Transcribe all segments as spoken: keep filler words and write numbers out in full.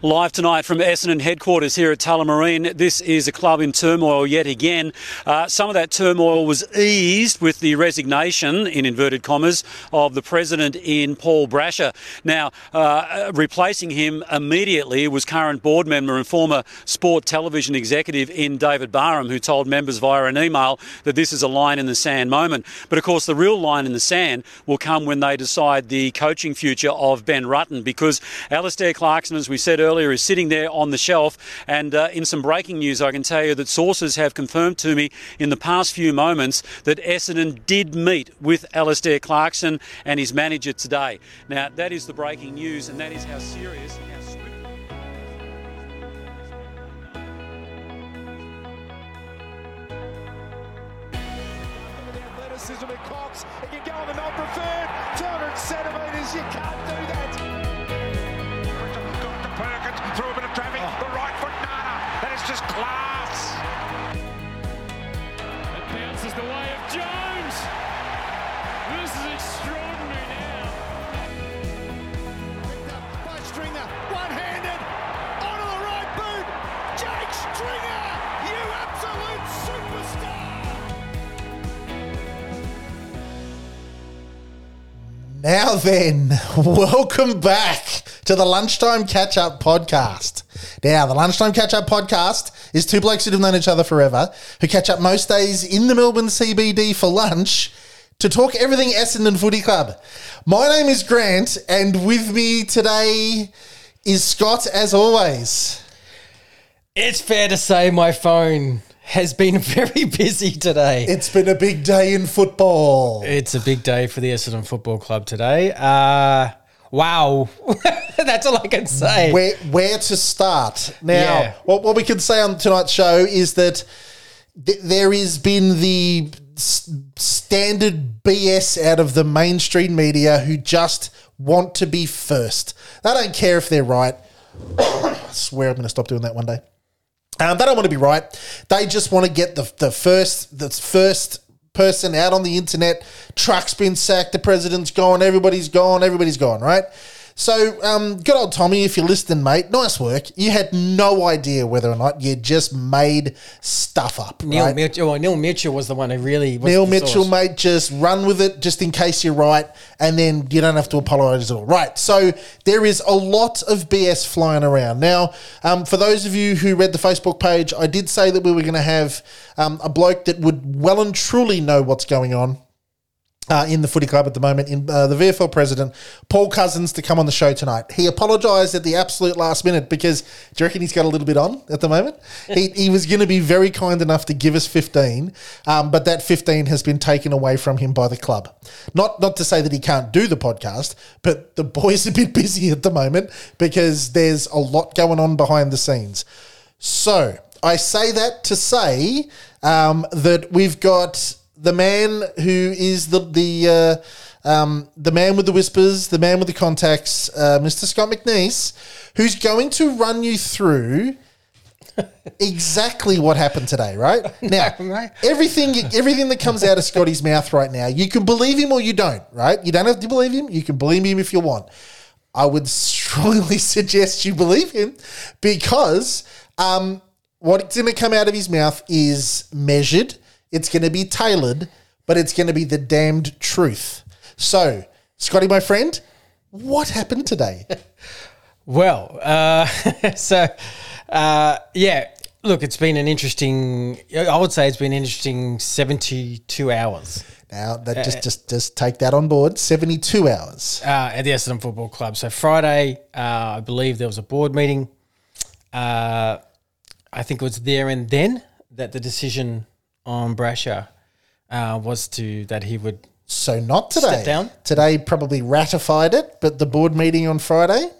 Live tonight from Essendon headquarters here at Tullamarine. This is a club in turmoil yet again. Uh, some of that turmoil was eased with the resignation, in inverted commas, of the president in Paul Brasher. Now, uh, replacing him immediately was current board member and former sport television executive in David Barham, who told members via an email that this is a line in the sand moment. But of course, the real line in the sand will come when they decide the coaching future of Ben Rutten, because Alistair Clarkson, as we said earlier, is sitting there on the shelf. And uh, in some breaking news, I can tell you that sources have confirmed to me in the past few moments that Essendon did meet with Alistair Clarkson and his manager today. Now, that is the breaking news, and that is how serious and how swift. Athleticism at Cox, it can go on the not preferred, two hundred centimetres, you can't do that. Through a bit of traffic, oh. The right foot, Nana, that is just class. It bounces the way of Jones. This is extraordinary now. Picked up by Stringer, one-handed, onto the right boot, Jake Stringer, you absolute superstar. Now then, welcome back to the Lunchtime Catch-Up Podcast. Now, the Lunchtime Catch-Up Podcast is two blokes who have known each other forever, who catch up most days in the Melbourne C B D for lunch to talk everything Essendon Footy Club. My name is Grant, and with me today is Scott, as always. It's fair to say my phone has been very busy today. It's been a big day in football. It's a big day for the Essendon Football Club today. Uh... Wow. That's all I can say. Where, where to start? Now, yeah. what, what we can say on tonight's show is that th- there has been the s- standard B S out of the mainstream media who just want to be first. They don't care if they're right. I swear I'm going to stop doing that one day. Um, they don't want to be right. They just want to get the, the first, the first person out on the internet. Truck's been sacked, the president's gone, everybody's gone, everybody's gone, right? So, um, good old Tommy, if you're listening, mate, nice work. You had no idea whether or not you just made stuff up, Neil right? Mitchell, well, Neil Mitchell was the one who really... Was Neil Mitchell, source. mate, just run with it just in case you're right, and then you don't have to apologise at all. Right, so there is a lot of B S flying around. Now, um, for those of you who read the Facebook page, I did say that we were going to have um, a bloke that would well and truly know what's going on Uh, in the footy club at the moment, in uh, the V F L president, Paul Cousins, to come on the show tonight. He apologised at the absolute last minute because, do you reckon he's got a little bit on at the moment? he, he was going to be very kind enough to give us fifteen, um, but that fifteen has been taken away from him by the club. Not not to say that he can't do the podcast, but the boys are a bit busy at the moment because there's a lot going on behind the scenes. So I say that to say um, that we've got... the man who is the the uh, um, the man with the whispers, the man with the contacts, uh, Mister Scott McNeese, who's going to run you through exactly what happened today, right? Now, no, everything everything that comes out of Scotty's mouth right now, you can believe him or you don't, right? You don't have to believe him. You can believe him if you want. I would strongly suggest you believe him because um, what's going to come out of his mouth is measured. It's going to be tailored, but it's going to be the damned truth. So, Scotty, my friend, what happened today? well, uh, so, uh, yeah, look, it's been an interesting, I would say it's been an interesting seventy-two hours. Now, that just, uh, just just take that on board, seventy-two hours. Uh, at the Essendon Football Club. So, Friday, uh, I believe there was a board meeting. Uh, I think it was there and then that the decision... on Brasher uh, was to that he would so not today. Step down. Today probably ratified it, but the board meeting on Friday.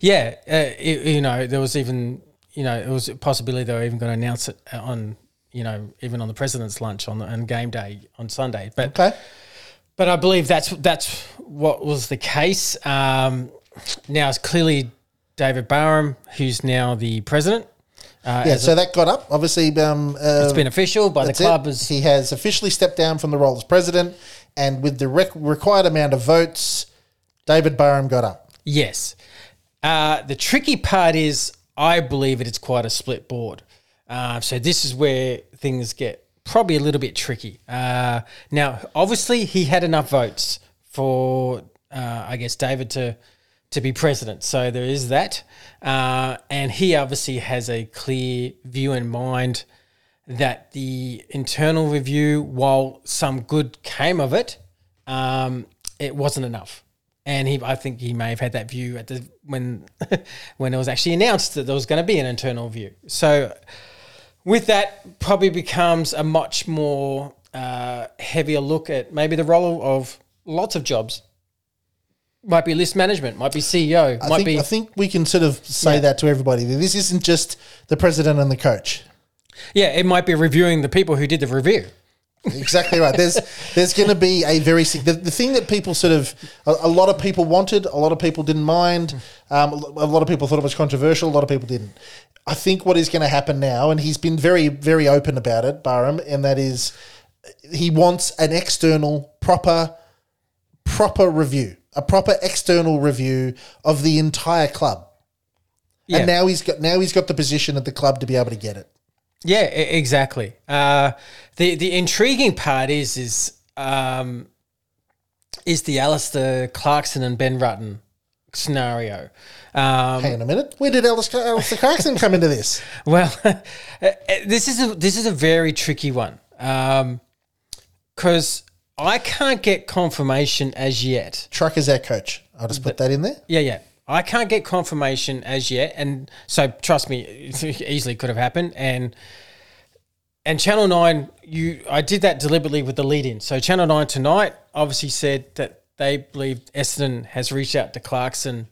Yeah, uh, it, you know there was even you know it was a possibility they were even going to announce it on you know even on the president's lunch on the, on game day on Sunday. But okay. But I believe that's that's what was the case. Um, now it's clearly David Barham, who's now the president. Uh, yeah, so a, that got up. Obviously, um, uh, it's been official by the club. As he has officially stepped down from the role as president, and with the rec- required amount of votes, David Barham got up. Yes. Uh, the tricky part is I believe it is quite a split board. Uh, so this is where things get probably a little bit tricky. Uh, now, obviously, he had enough votes for, uh, I guess, David to to be president. So there is that. Uh, and he obviously has a clear view in mind that the internal review, while some good came of it, um, it wasn't enough. And he, I think he may have had that view at the when when it was actually announced that there was going to be an internal view. So with that probably becomes a much more uh, heavier look at maybe the role of lots of jobs. Might be list management, might be C E O, I might think, be... I think we can sort of say yeah. that to everybody. This isn't just the president and the coach. Yeah, it might be reviewing the people who did the review. Exactly right. There's there's going to be a very the, the thing that people sort of a, a lot of people wanted, a lot of people didn't mind, um, a lot of people thought it was controversial, a lot of people didn't. I think what is going to happen now, and he's been very very open about it, Barham, and that is he wants an external proper proper review, a proper external review of the entire club. Yeah. And now he's got now he's got the position at the club to be able to get it. Yeah, exactly. Uh, the the intriguing part is is um, is the Alistair Clarkson and Ben Rutten scenario. Um, Hang on a minute, where did Alistair, Alistair Clarkson come into this? Well, this is a, this is a very tricky one because um, I can't get confirmation as yet. Truck is our coach. I'll just put but, that in there. Yeah, yeah. I can't get confirmation as yet, and so trust me, it easily could have happened. And and Channel nine, you, I did that deliberately with the lead-in. So Channel nine tonight obviously said that they believe Essendon has reached out to Clarkson.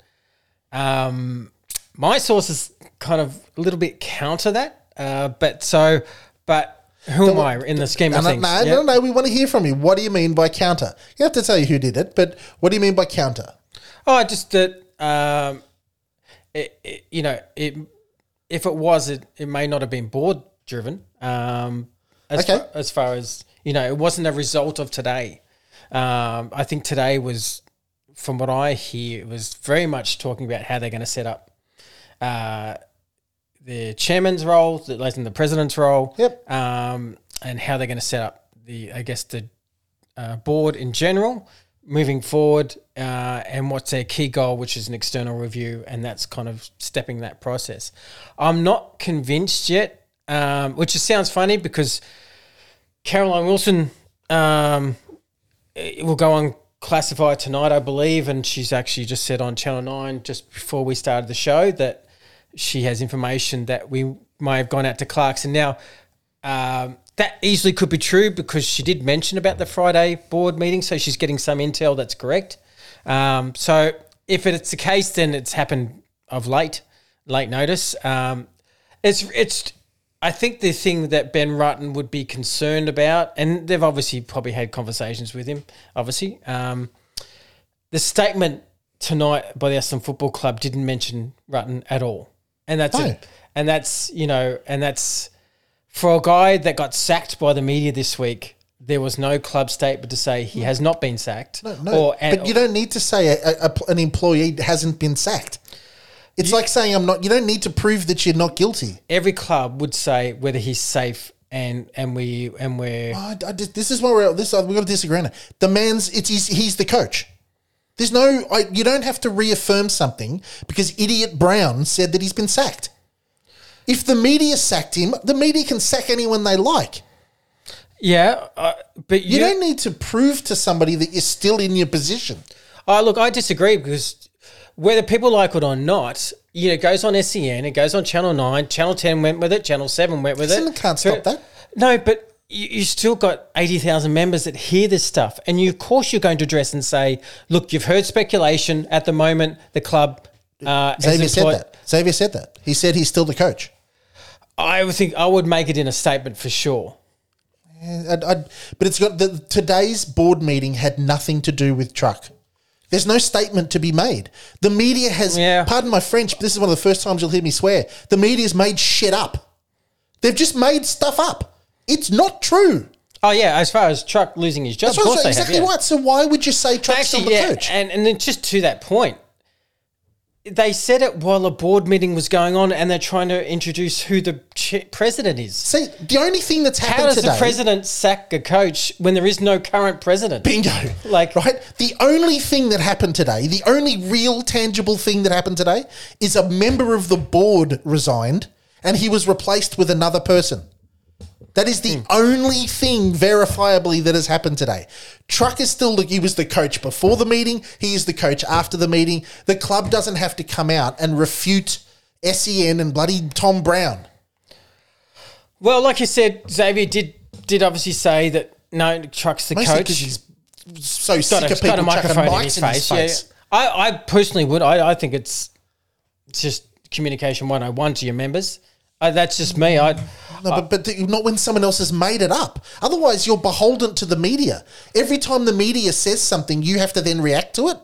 Um, my sources kind of a little bit counter that, uh, but so but. Who am I in the scheme of things? No, no, no, we want to hear from you. What do you mean by counter? You have to tell you who did it, but what do you mean by counter? Oh, just that, um, it, it, you know, it, if it was, it, it may not have been board-driven um, as, okay. far, as far as, you know, it wasn't a result of today. Um, I think today was, from what I hear, it was very much talking about how they're going to set up uh the chairman's role, the president's role, yep. um, and how they're going to set up the, I guess, the uh, board in general moving forward, uh, and what's their key goal, which is an external review, and that's kind of stepping that process. I'm not convinced yet, um, which just sounds funny because Caroline Wilson um, will go on Classified tonight, I believe, and she's actually just said on Channel nine just before we started the show that she has information that we may have gone out to Clarkson. Now, um, that easily could be true because she did mention about the Friday board meeting, so she's getting some intel that's correct. Um, so if it's the case, then it's happened of late, late notice. Um, it's it's. I think the thing that Ben Rutten would be concerned about, and they've obviously probably had conversations with him, obviously, um, the statement tonight by the Essendon Football Club didn't mention Rutten at all. And that's no. a, and that's you know and that's for a guy that got sacked by the media this week. There was no club statement to say he has not been sacked. No, no. Or, and, but you don't need to say a, a, an employee hasn't been sacked. It's you, like saying I'm not. You don't need to prove that you're not guilty. Every club would say whether he's safe and and we and we're. Oh, I, I, this is why we're this. We've got to disagree on it. The man's it's he's, he's the coach. There's no, I, you don't have to reaffirm something because Idiot Brown said that he's been sacked. If the media sacked him, the media can sack anyone they like. Yeah, uh, but you, you don't need to prove to somebody that you're still in your position. Oh, look, I disagree because whether people like it or not, you know, it goes on S E N, it goes on Channel nine, Channel ten went with it, Channel seven went with it. Can't stop that. No, but you, you still got eighty thousand members that hear this stuff, and you, of course you're going to address and say, look, you've heard speculation at the moment, the club... Uh, Xavier said that. Xavier said that. He said he's still the coach. I would think I would make it in a statement for sure. Yeah, I'd, I'd, but it's got the, today's board meeting had nothing to do with Truck. There's no statement to be made. The media has, yeah. pardon my French, but this is one of the first times you'll hear me swear, the media's made shit up. They've just made stuff up. It's not true. Oh, yeah, as far as Truck losing his job, of course they have. That's exactly right. So why would you say Truck's still the coach? And, and then just to that point, they said it while a board meeting was going on, and they're trying to introduce who the ch- president is. See, the only thing that's happened today... How does today, the president sack a coach when there is no current president? Bingo. Like, right? The only thing that happened today, the only real tangible thing that happened today is a member of the board resigned and he was replaced with another person. That is the mm. only thing verifiably that has happened today. Truck is still, he was the coach before the meeting. He is the coach after the meeting. The club doesn't have to come out and refute S E N and bloody Tom Brown. Well, like you said, Xavier did did obviously say that, no, Truck's the Mostly coach. He's so he's sick got a, of people got a microphone chucking mics in his face. In his face. Yeah, yeah. I, I personally would. I, I think it's just communication one oh one to your members. Uh, that's just me. I, no, but, but th- not when someone else has made it up. Otherwise, you're beholden to the media. Every time the media says something, you have to then react to it.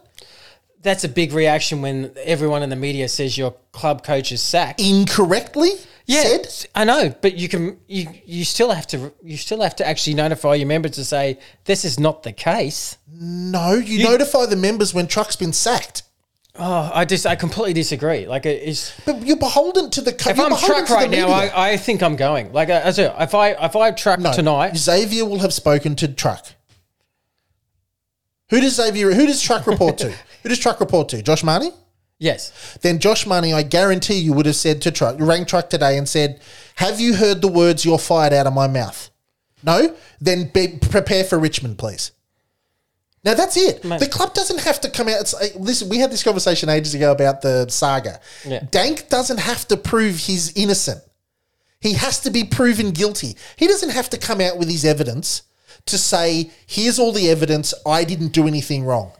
That's a big reaction when everyone in the media says your club coach is sacked incorrectly. Yeah, said? I know, but you can you, you still have to you still have to actually notify your members to say this is not the case. No, you, you notify the members when Truck's been sacked. Oh, I just I completely disagree. Like it's, but you're beholden to the. Co- if I'm Truck right now, I, I think I'm going. Like as a, if I if I Truck no, tonight, Xavier will have spoken to Truck. Who does Xavier? Who does Truck report to? Who does Truck report to? Josh Marnie? Yes. Then Josh Marnie, I guarantee you would have said to Truck, rang Truck today and said, "Have you heard the words you're fired out of my mouth? No. Then be, prepare for Richmond, please." Now, that's it. Mate. The club doesn't have to come out. It's, listen, we had this conversation ages ago about the saga. Yeah. Dank doesn't have to prove he's innocent. He has to be proven guilty. He doesn't have to come out with his evidence to say, here's all the evidence, I didn't do anything wrong.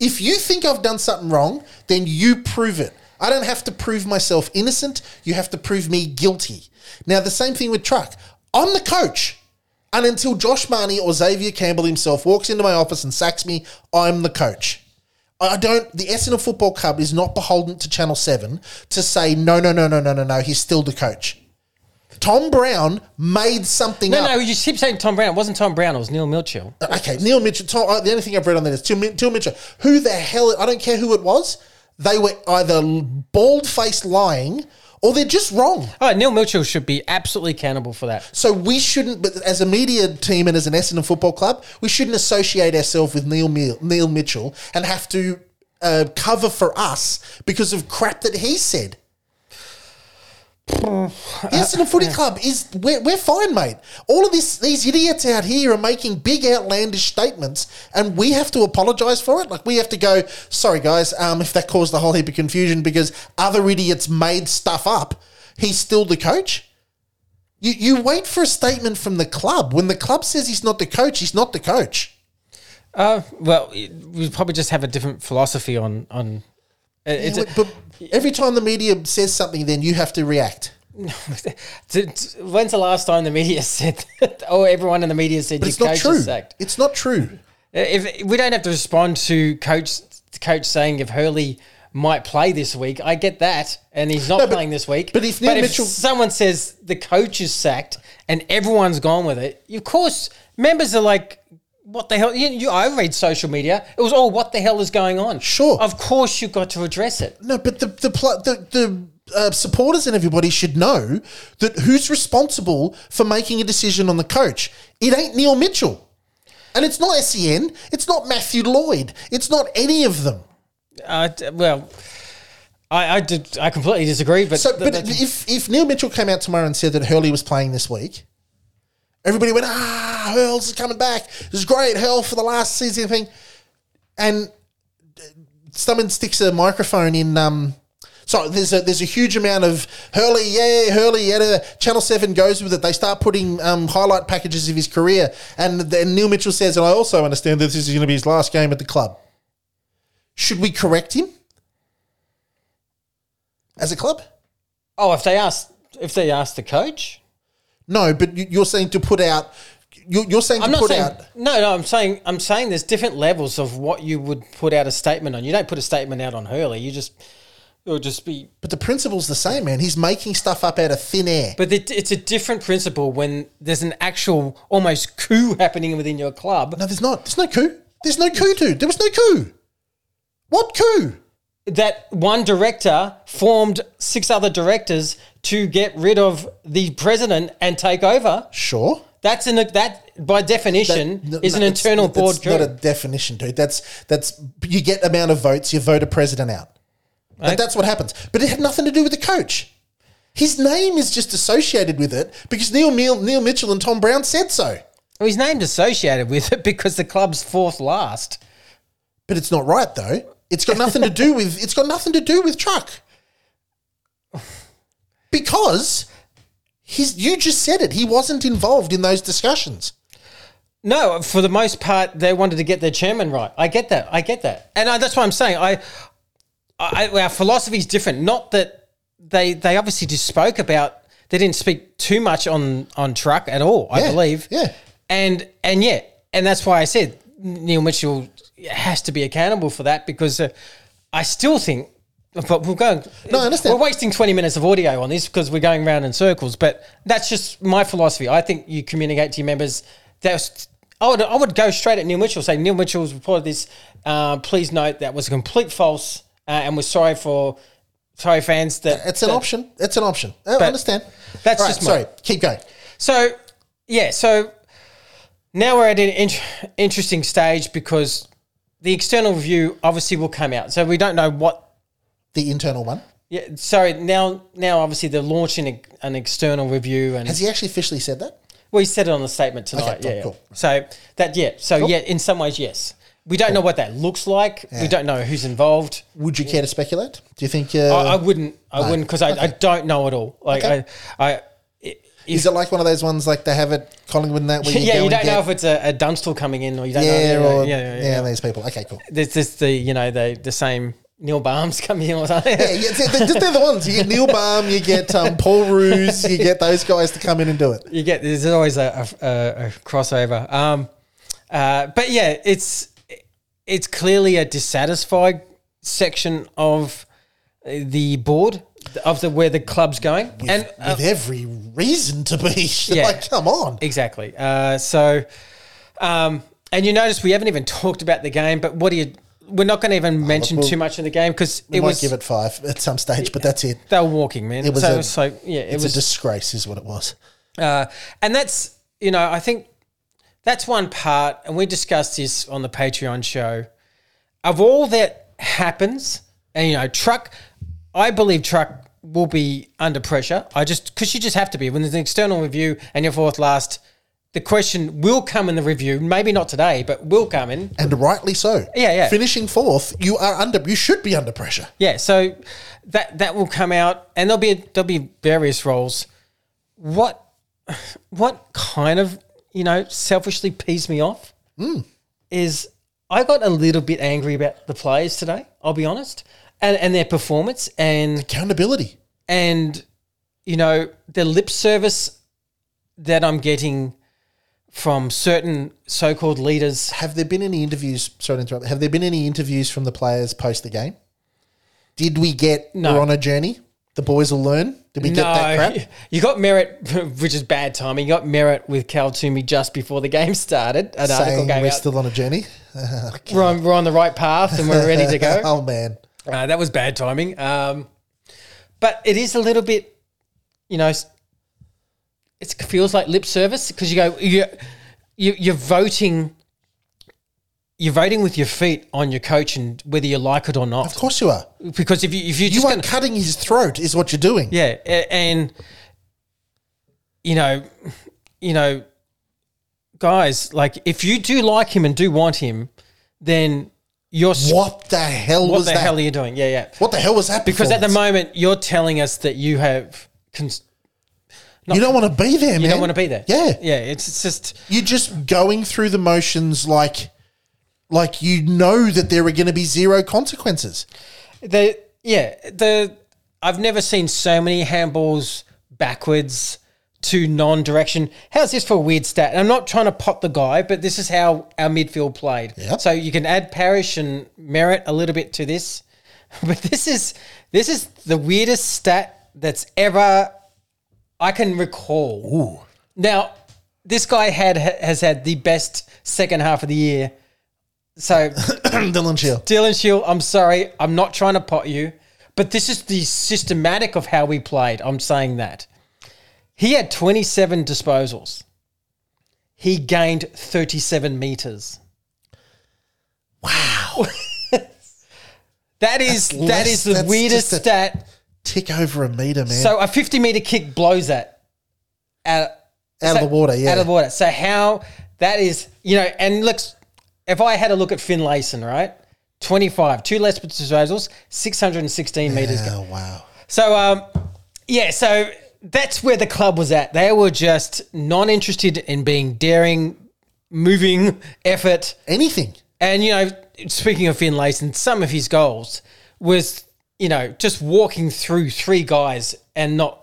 If you think I've done something wrong, then you prove it. I don't have to prove myself innocent. You have to prove me guilty. Now, the same thing with Truck. I'm the coach. And until Josh Marnie or Xavier Campbell himself walks into my office and sacks me, I'm the coach. I don't. The Essendon Football Club is not beholden to Channel seven to say, no, no, no, no, no, no, no, he's still the coach. Tom Brown made something no, up. No, no, you keep saying Tom Brown. It wasn't Tom Brown. It was Neil Mitchell. Okay, Neil Mitchell. Tom, uh, the only thing I've read on that is Neil Mitchell. Who the hell, I don't care who it was, they were either bald-faced lying or they're just wrong. Oh, Neil Mitchell should be absolutely accountable for that. So we shouldn't, but as a media team and as an Essendon Football Club, we shouldn't associate ourselves with Neil Neil Mitchell and have to uh, cover for us because of crap that he said. The Essendon Footy Club is, we're, we're fine, mate. All of this, these idiots out here are making big outlandish statements and we have to apologise for it. Like we have to go, sorry guys, um, if that caused a whole heap of confusion because other idiots made stuff up, he's still the coach. You, you wait for a statement from the club. When the club says he's not the coach, he's not the coach. Uh, well, we probably just have a different philosophy on... on It's yeah, a, but every time the media says something, then you have to react. When's the last time the media said that? Oh, everyone in the media said your coach is sacked. It's not true. If we don't have to respond to coach coach saying if Hurley might play this week, I get that, and he's not no, but, playing this week. But if, but if Mitchell... someone says the coach is sacked and everyone's gone with it, of course, members are like, what the hell? You, you, I read social media. It was all, what the hell is going on? Sure. Of course you've got to address it. No, but the the the, the uh, supporters and everybody should know that who's responsible for making a decision on the coach. It ain't Neil Mitchell. And it's not S E N. It's not Matthew Lloyd. It's not any of them. Uh, well, I I, did, I completely disagree. But, so, th- but th- if, if Neil Mitchell came out tomorrow and said that Hurley was playing this week, everybody went, ah, Hurls is coming back. It was great, Hurl for the last season thing. And someone sticks a microphone in. Um, so there's a there's a huge amount of Hurley, yeah, Hurley, yeah. Channel seven goes with it. They start putting um, highlight packages of his career. And then Neil Mitchell says, and I also understand that this is going to be his last game at the club. Should we correct him as a club? Oh, if they ask, if they ask the coach. No, but you're saying to put out. You're, you're saying I'm to put saying, out. No, no, I'm saying I'm saying there's different levels of what you would put out a statement on. You don't put a statement out on Hurley. You just it'll just be. But the principle's the same, man. He's making stuff up out of thin air. But it, it's a different principle when there's an actual almost coup happening within your club. No, there's not. There's no coup. There's no coup, dude. There was no coup. What coup? that one director formed six other directors to get rid of the president and take over. Sure. That's an that by definition that, is no, an internal it's, board. That's not a definition, dude. That's that's you get amount of votes, you vote a president out. Okay. Like, that's what happens. But it had nothing to do with the coach. His name is just associated with it because Neil Neil, Neil Mitchell and Tom Brown said so. Well, his name's associated with it because the club's fourth last. But it's not right though. It's got nothing to do with it's got nothing to do with Chuck. Because He's, you just said it. He wasn't involved in those discussions. No, for the most part, they wanted to get their chairman right. I get that. I get that. And I, that's what I'm saying. I, I, our philosophy is different. Not that they they obviously just spoke about, they didn't speak too much on, on Truck at all, I yeah, believe. Yeah. And, and yeah, and that's why I said Neil Mitchell has to be accountable for that because uh, I still think, but we're going. No, I understand. We're wasting twenty minutes of audio on this because we're going round in circles. But that's just my philosophy. I think you communicate to your members. That's. I would. I would go straight at Neil Mitchell. Say Neil Mitchell's reported this. Uh, please note that was a complete false, uh, and we're sorry for. Sorry, fans. That it's an that, option. It's an option. I understand. That's right, just my, sorry. Keep going. So yeah. So now we're at an in- interesting stage because the external review obviously will come out. So we don't know what. The internal one? Yeah, sorry. Now, now obviously they're launching a, an external review. And has he actually officially said that? Well, he said it on the statement tonight. Okay, yeah, cool. So that, yeah. So cool. yeah, in some ways, yes. We don't cool. know what that looks like. Yeah. We don't know who's involved. Would you yeah. care to speculate? Do you think? Uh, I, I wouldn't. I no. wouldn't because I, okay. I don't know at all. Like okay. I, I. It, Is it like one of those ones like they have at Collingwood and that? Where you yeah, you don't know if it's a, a Dunstall coming in or you don't yeah, know. Or, yeah, yeah, yeah, yeah. These people. Okay, cool. There's just the you know the the same. Neil Barham's coming in or something. Yeah, yeah they're, they're the ones. You get Neil Barham, you get um, Paul Roos, you get those guys to come in and do it. You get there's always a, a, a crossover. Um, uh, but yeah, it's it's clearly a dissatisfied section of the board of the where the club's going, with, and uh, with every reason to be. Yeah, like, come on, exactly. Uh, so, um, and you notice we haven't even talked about the game, but what do you? We're not going to even mention oh, look, we'll, too much in the game because it might was give it five at some stage, but that's it. They were walking, man. It was so, a, so yeah, it it's was a disgrace, is what it was. Uh, and that's you know, I think that's one part, and we discussed this on the Patreon show. Of all that happens, and you know, Truck, I believe Truck will be under pressure. I just because you just have to be when there's an external review and you're fourth last. The question will come in the review, maybe not today, but will come in. And rightly so. Yeah, yeah. Finishing fourth, you are under you should be under pressure. Yeah, so that that will come out and there'll be a, there'll be various roles. What what kind of, you know, selfishly pees me off mm. is I got a little bit angry about the players today, I'll be honest, and and their performance and accountability. And you know, the lip service that I'm getting from certain so-called leaders. Have there been any interviews, sorry to interrupt, have there been any interviews from the players post the game? Did we get, no. we're on a journey, the boys will learn? Did we no. get that crap? You got Merritt, which is bad timing, you got Merritt with Cal Toomey just before the game started. An saying we're out. Still on a journey. Okay. We're, on, we're on the right path and we're ready to go. Oh, man. Uh, that was bad timing. Um, but it is a little bit, you know, it feels like lip service because you go you, you you're voting you're voting with your feet on your coach and whether you like it or not. Of course you are, because if you if you just you are gonna, cutting his throat is what you're doing. Yeah, and you know, you know, guys, like if you do like him and do want him, then you're what the hell what was the that? hell are you doing? Yeah, yeah. What the hell was that? Because at the moment you're telling us that you have. Cons- Not, you don't want to be there, you man. You don't want to be there. Yeah. Yeah, it's, it's just... You're just going through the motions like like you know that there are going to be zero consequences. The Yeah. the I've never seen so many handballs backwards to non-direction. How's this for a weird stat? And I'm not trying to pot the guy, but this is how our midfield played. Yep. So you can add Parrish and Merritt a little bit to this. But this is this is the weirdest stat that's ever... I can recall. Ooh. Now, this guy had has had the best second half of the year So Dylan Shield. Dylan Shield, I'm sorry. I'm not trying to pot you, but this is the systematic of how we played. I'm saying that. He had twenty-seven disposals. He gained thirty-seven metres. Wow. That is that's that less, is the weirdest stat. Tick over a metre, man. So a fifty-metre kick blows that out, out so, of the water, yeah. Out of the water. So how that is, you know, and looks. If I had a look at Finlayson, right, twenty-five, two less disposals, six hundred sixteen yeah, metres. Oh, wow. So, um, yeah, so that's where the club was at. They were just not interested in being daring, moving, effort. Anything. And, you know, speaking of Finlayson, some of his goals was, you know, just walking through three guys and not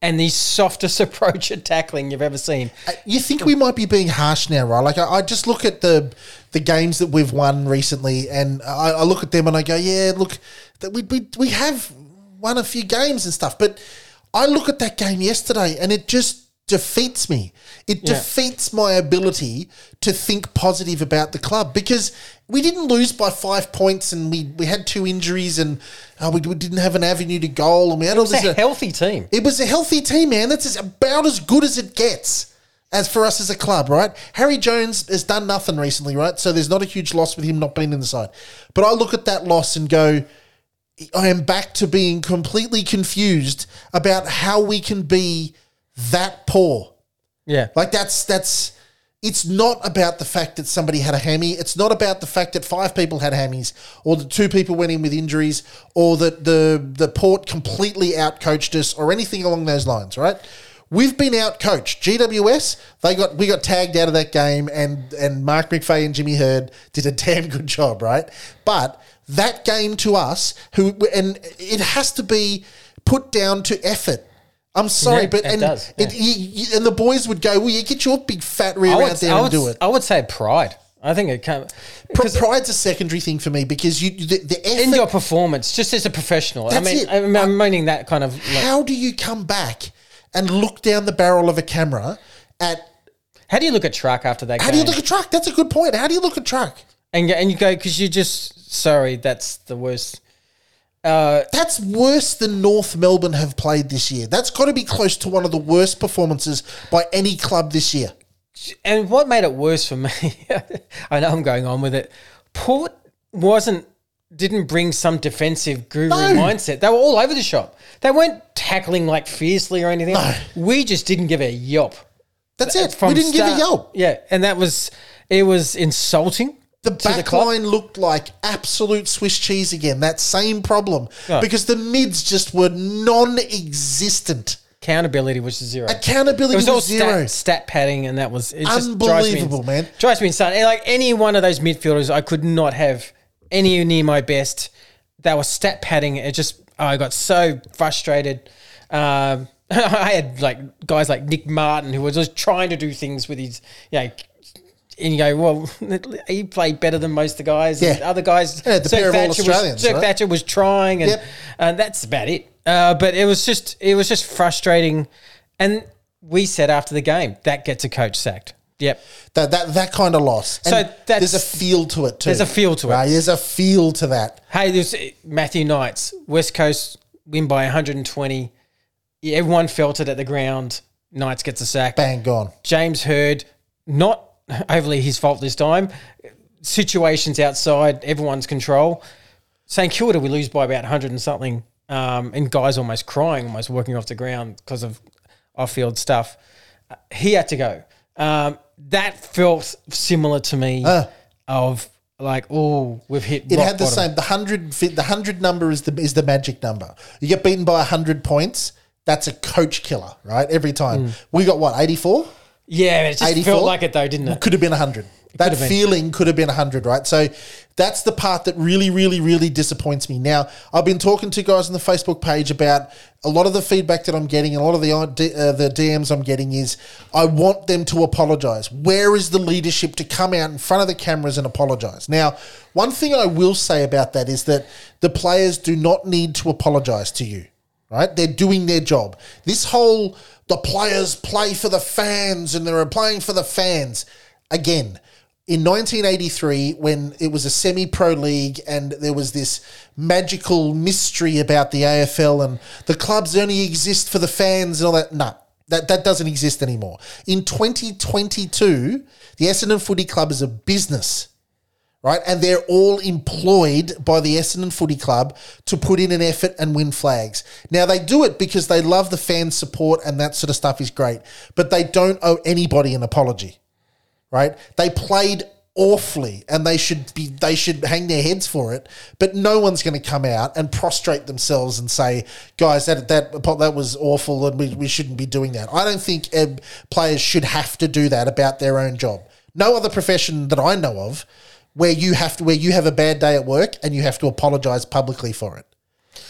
and the softest approach at tackling you've ever seen. You think we might be being harsh now, right? Like, I, I just look at the the games that we've won recently and I, I look at them and I go, yeah, look, that we, we we have won a few games and stuff. But I look at that game yesterday and it just defeats me. It yeah. defeats my ability to think positive about the club because we didn't lose by five points and we, we had two injuries and uh, we, we didn't have an avenue to goal. And we had it was all this, a healthy team. It was a healthy team, man. That's as, about as good as it gets as for us as a club, right? Harry Jones has done nothing recently, right? So there's not a huge loss with him not being in the side. But I look at that loss and go, I am back to being completely confused about how we can be that poor. Yeah. Like that's that's... It's not about the fact that somebody had a hammy. It's not about the fact that five people had hammies or that two people went in with injuries or that the, the Port completely outcoached us or anything along those lines, right? We've been outcoached. G W S, they got we got tagged out of that game and, and Mark McVeigh and Jimmy Hurd did a damn good job, right? But that game to us, who and it has to be put down to effort. I'm sorry, yeah, but and does, yeah. it, you, you, and the boys would go, well, you get your big fat rear would, out there I and would, do it. I would say pride. I think it can. Pride's a secondary thing for me because you the, the effort, in your performance, just as a professional. I mean, I mean, I'm um, meaning that kind of. Like, how do you come back and look down the barrel of a camera at? How do you look at Truck after that? How game? do you look at Truck? That's a good point. How do you look at Truck? And and you go because you just sorry. That's the worst. Uh, That's worse than North Melbourne have played this year. That's got to be close to one of the worst performances by any club this year. And what made it worse for me, I know I'm going on with it, Port wasn't, didn't bring some defensive guru no. mindset. They were all over the shop. They weren't tackling like fiercely or anything. No. We just didn't give a yelp. That's it. From we didn't start, give a yelp. Yeah, and that was, it was insulting. The back the line looked like absolute Swiss cheese again, that same problem, oh. because the mids just were non-existent. Accountability was zero. Accountability it was, was all zero. Stat, stat padding and that was it unbelievable, just drives me man. Drives me insane. Like any one of those midfielders, I could not have any near my best. They were stat padding. It just oh, I got so frustrated. Um, I had like guys like Nick Martin who was just trying to do things with his, you know, and you go, well, he played better than most of the guys. Yeah. And other guys, yeah, the pair of all Australians. Dirk right? Thatcher was trying, and, yep. and that's about it. Uh, but it was just, it was just frustrating. And we said after the game, that gets a coach sacked. Yep, that that that kind of loss. So and that's, there's a feel to it too. There's a feel to it. Right? There's a feel to that. Hey, there's Matthew Knights, West Coast win by one hundred twenty. Yeah, everyone felt it at the ground. Knights gets a sack. Bang gone. James Hurd, not. Overly his fault this time. Situations outside everyone's control. St Kilda, we lose by about one hundred and something, um, and guys almost crying, almost walking off the ground because of off-field stuff. Uh, he had to go. Um, that felt similar to me uh, of like, oh, we've hit. It had the bottom. Same. The hundred, the hundred number is the is the magic number. You get beaten by one hundred points. That's a coach killer, right? Every time mm. we got what eighty-four. Yeah, it just eighty-four. Felt like it though, didn't it? Could have been one hundred. That feeling could have been one hundred, right? So that's the part that really, really, really disappoints me. Now, I've been talking to guys on the Facebook page about a lot of the feedback that I'm getting and a lot of the uh, the D Ms I'm getting is I want them to apologise. Where is the leadership to come out in front of the cameras and apologise? Now, one thing I will say about that is that the players do not need to apologise to you, right? They're doing their job. This whole... The players play for the fans and they're playing for the fans. Again, in nineteen eighty-three, when it was a semi-pro league and there was this magical mystery about the A F L and the clubs only exist for the fans and all that, no, that, that doesn't exist anymore. In twenty twenty-two, the Essendon Footy Club is a business, right? And they're all employed by the Essendon Footy Club to put in an effort and win flags. Now, they do it because they love the fan support and that sort of stuff is great, but they don't owe anybody an apology. Right? They played awfully and they should be they should hang their heads for it, but no one's going to come out and prostrate themselves and say, guys, that that that was awful and we, we shouldn't be doing that. I don't think um, players should have to do that about their own job. No other profession that I know of where you have to where you have a bad day at work and you have to apologise publicly for it.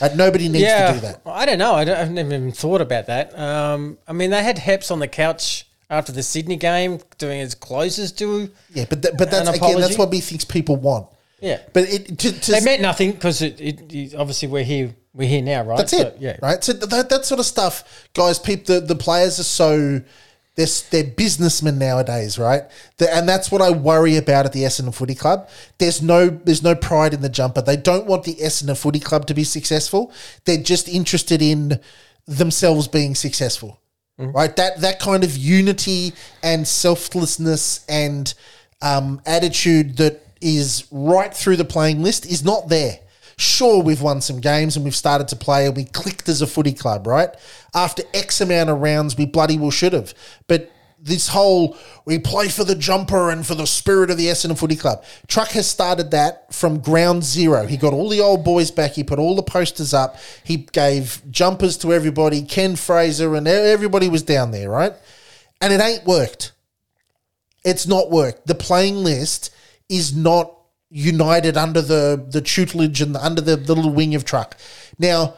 And nobody needs yeah, to do that. I don't know. I don't, I've never even thought about that. Um, I mean, they had Heps on the couch after the Sydney game, doing as close as to yeah, but th- but that's again that's what we think people want. Yeah, but it to, to they meant nothing because it, it, it obviously we're here we're here now, right? That's so, it, yeah, right. So that that sort of stuff, guys. People, the, the players are so they're they're businessmen nowadays, right? The, and that's what I worry about at the Essendon Footy Club. There's no there's no pride in the jumper. They don't want the Essendon Footy Club to be successful. They're just interested in themselves being successful. Mm-hmm. Right, that that kind of unity and selflessness and um, attitude that is right through the playing list is not there. Sure, we've won some games and we've started to play and we clicked as a footy club, right? After X amount of rounds, we bloody well should have. But this whole, we play for the jumper and for the spirit of the Essendon Footy Club. Truck has started that from ground zero. He got all the old boys back. He put all the posters up. He gave jumpers to everybody, Ken Fraser, and everybody was down there, right? And it ain't worked. It's not worked. The playing list is not united under the, the tutelage and under the, the little wing of Truck. Now,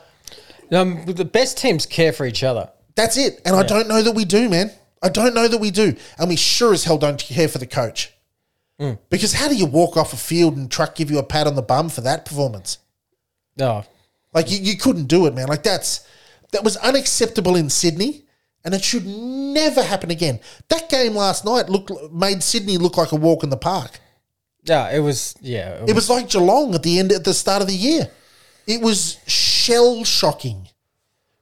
um, the best teams care for each other. That's it. And yeah. I don't know that we do, man. I don't know that we do. And we sure as hell don't care for the coach. Mm. Because how do you walk off a field and Truck give you a pat on the bum for that performance? No. Like, you, you couldn't do it, man. Like, that's that was unacceptable in Sydney, and it should never happen again. That game last night looked made Sydney look like a walk in the park. Yeah, it was, yeah. It was, it was like Geelong at the end, at the start of the year. It was shell-shocking.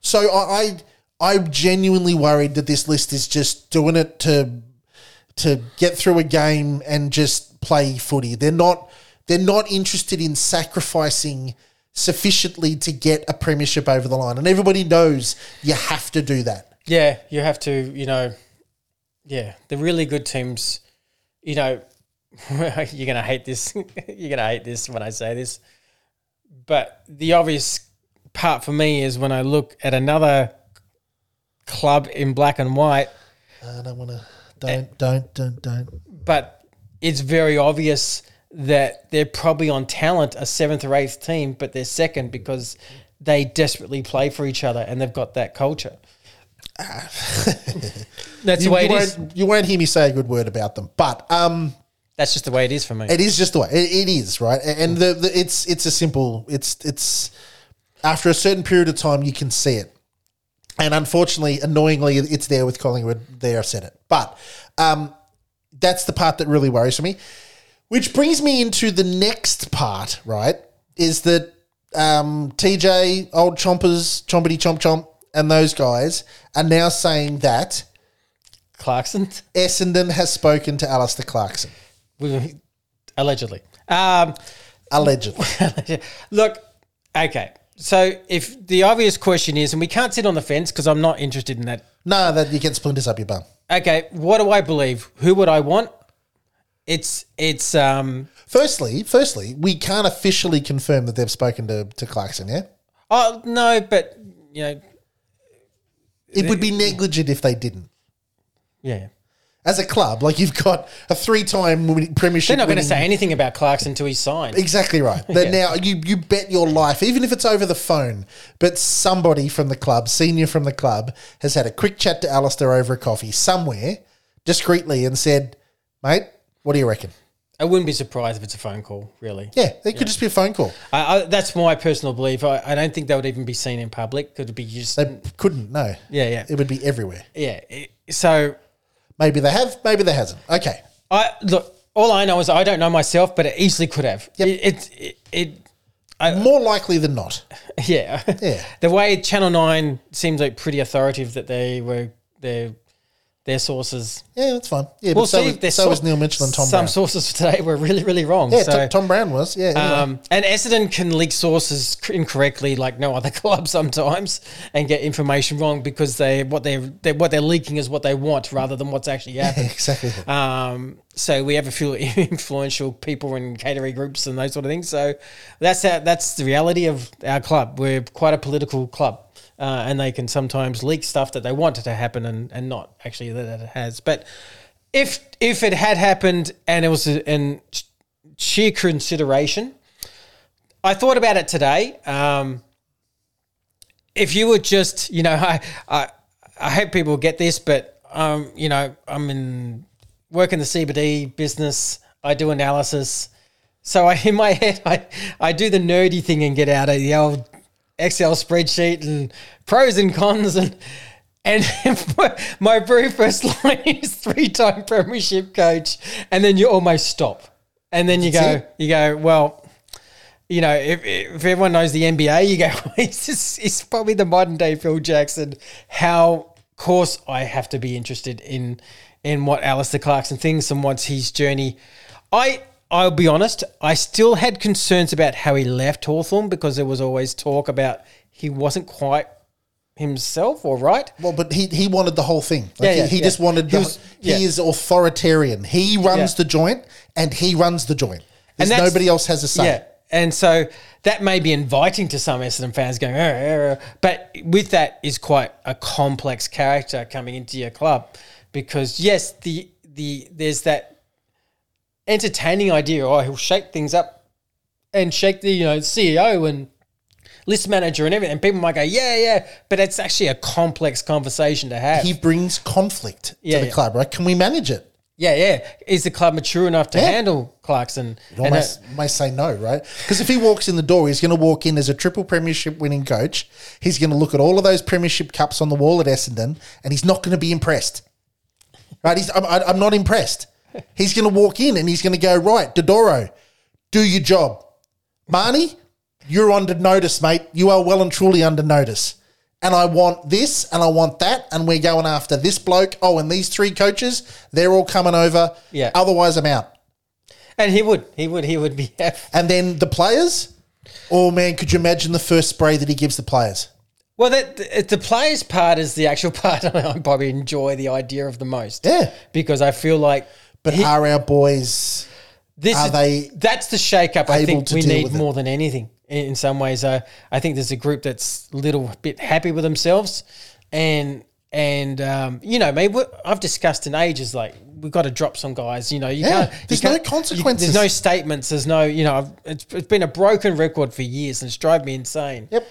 So I... I I'm genuinely worried that this list is just doing it to to get through a game and just play footy. They're not they're not interested in sacrificing sufficiently to get a premiership over the line. And everybody knows you have to do that. Yeah, you have to, you know, yeah. The really good teams, you know, you're gonna hate this. You're gonna hate this when I say this. But the obvious part for me is when I look at another club in black and white. I don't want to. Don't, don't, don't, don't. But it's very obvious that they're probably on talent a seventh or eighth team, but they're second because they desperately play for each other and they've got that culture. Ah. That's you, the way it is. You won't hear me say a good word about them, but um, that's just the way it is for me. It is just the way it, it is, right? And the, the it's it's a simple. It's it's after a certain period of time you can see it. And unfortunately, annoyingly, it's there with Collingwood. There, I said it. But um, that's the part that really worries me, which brings me into the next part, right, is that um, T J, old chompers, chompity chomp chomp, and those guys are now saying that Clarkson? Essendon has spoken to Alistair Clarkson. Allegedly. Um, Allegedly. Look, okay. So if the obvious question is, and we can't sit on the fence because I'm not interested in that. No, that you get splinters up your bum. Okay, what do I believe? Who would I want? It's it's. Um, firstly, firstly, we can't officially confirm that they've spoken to, to Clarkson, yeah. Oh no, but you know, it would be negligent if they didn't. Yeah. As a club, like you've got a three-time premiership. They're not going to say anything about Clarkson until he's signed. Exactly right. yeah. Now, you, you bet your life, even if it's over the phone, but somebody from the club, senior from the club, has had a quick chat to Alistair over a coffee somewhere, discreetly, and said, mate, what do you reckon? I wouldn't be surprised if it's a phone call, really. Yeah, it could yeah. just be a phone call. I, I, that's my personal belief. I, I don't think that would even be seen in public. Could it be just... They couldn't, no. Yeah, yeah. It would be everywhere. Yeah, it, so... Maybe they have, maybe they hasn't. Okay. I look, all I know is I don't know myself, but it easily could have. Yep. It, it, it, it I, More likely than not. Yeah. Yeah. The way Channel nine seems like pretty authoritative that they were their their sources. Yeah, that's fine. Yeah, well, but so, see, was, so was Neil Mitchell and Tom some Brown. Some sources today were really, really wrong. Yeah, so, Tom Brown was. Yeah. Anyway. Um, and Essendon can leak sources incorrectly like no other club sometimes and get information wrong because they what they're, they what they're leaking is what they want rather than what's actually happening. Yeah, exactly. Um, so we have a few influential people in category groups and those sort of things. So that's how, that's the reality of our club. We're quite a political club. Uh, and they can sometimes leak stuff that they wanted to happen and, and not actually that it has. But if if it had happened and it was a, in sheer consideration, I thought about it today. Um, if you were just, you know, I I, I hope people get this, but, um, you know, I'm in work in the C B D business. I do analysis. So I, in my head, I, I do the nerdy thing and get out of the old Excel spreadsheet and pros and cons and and my very first line is three-time premiership coach, and then you almost stop, and then you That's go it? you go well, you know, if if everyone knows the N B A, you go it's just, it's probably the modern day Phil Jackson. How of course I have to be interested in in what Alistair Clarkson thinks and what's his journey. I. I'll be honest, I still had concerns about how he left Hawthorn because there was always talk about he wasn't quite himself or right. Well, but he he wanted the whole thing. Like yeah, yeah, he he yeah. just wanted the, he, was, yeah. he is authoritarian. He runs yeah. the joint and he runs the joint. There's and nobody else has a say. Yeah. And so that may be inviting to some Essendon fans going, oh, oh, oh. But with that is quite a complex character coming into your club because yes, the the there's that entertaining idea, oh, he'll shake things up and shake the, you know, C E O and list manager and everything. And people might go, yeah, yeah, but it's actually a complex conversation to have. He brings conflict yeah, to the yeah. club, right? Can we manage it? Yeah, yeah. Is the club mature enough to yeah. handle Clarkson? You almost and, uh, may say no, right? Because if he walks in the door, he's going to walk in as a triple premiership winning coach. He's going to look at all of those premiership cups on the wall at Essendon and he's not going to be impressed, right? He's, I'm, I'm not impressed. He's going to walk in and he's going to go, right, Dodoro, do your job. Marnie, you're under notice, mate. You are well and truly under notice. And I want this and I want that and we're going after this bloke. Oh, and these three coaches, they're all coming over. Yeah. Otherwise, I'm out. And he would. He would. He would be. And then the players? Oh, man, could you imagine the first spray that he gives the players? Well, that, the players part is the actual part I probably enjoy the idea of the most. Yeah. Because I feel like... But he, are our boys, this are is, they That's the shake-up I think we need more it. than anything in, in some ways. Uh, I think there's a group that's a little bit happy with themselves. And, and um, you know, maybe I've discussed in ages, like, we've got to drop some guys. You know, you yeah, can't, there's you can't, no consequences. You, there's no statements. There's no, you know, I've, it's, it's been a broken record for years and it's driven me insane. Yep.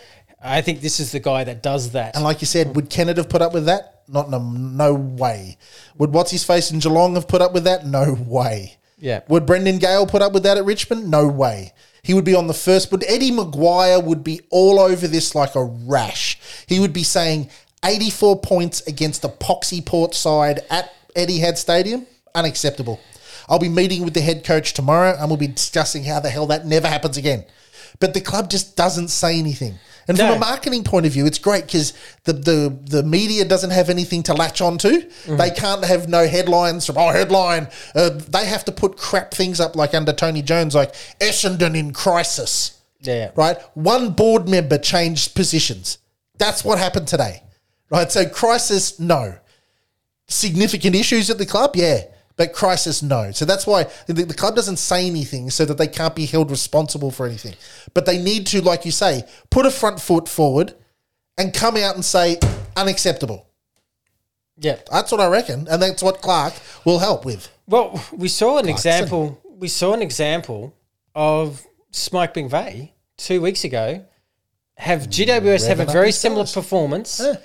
I think this is the guy that does that. And like you said, would Kennett have put up with that? Not in a, no way. Would What's-His-Face in Geelong have put up with that? No way. Yeah. Would Brendan Gale put up with that at Richmond? No way. He would be on the first. Would Eddie Maguire would be all over this like a rash. He would be saying eighty-four points against a poxy port side at Etihad Stadium? Unacceptable. I'll be meeting with the head coach tomorrow and we'll be discussing how the hell that never happens again. But the club just doesn't say anything. And no. from a marketing point of view, it's great because the, the, the media doesn't have anything to latch onto. Mm-hmm. They can't have no headlines from, oh, headline. Uh, they have to put crap things up like under Tony Jones, like Essendon in crisis. Yeah. Right? One board member changed positions. That's what happened today. Right? So crisis, no. Significant issues at the club, yeah. But crisis, no. So that's why the, the club doesn't say anything so that they can't be held responsible for anything. But they need to, like you say, put a front foot forward and come out and say, unacceptable. Yeah. That's what I reckon. And that's what Clark will help with. Well, we saw an Clarkson. example. We saw an example of Smike McVeigh two weeks ago have G W S have a very similar stars. performance. Yeah.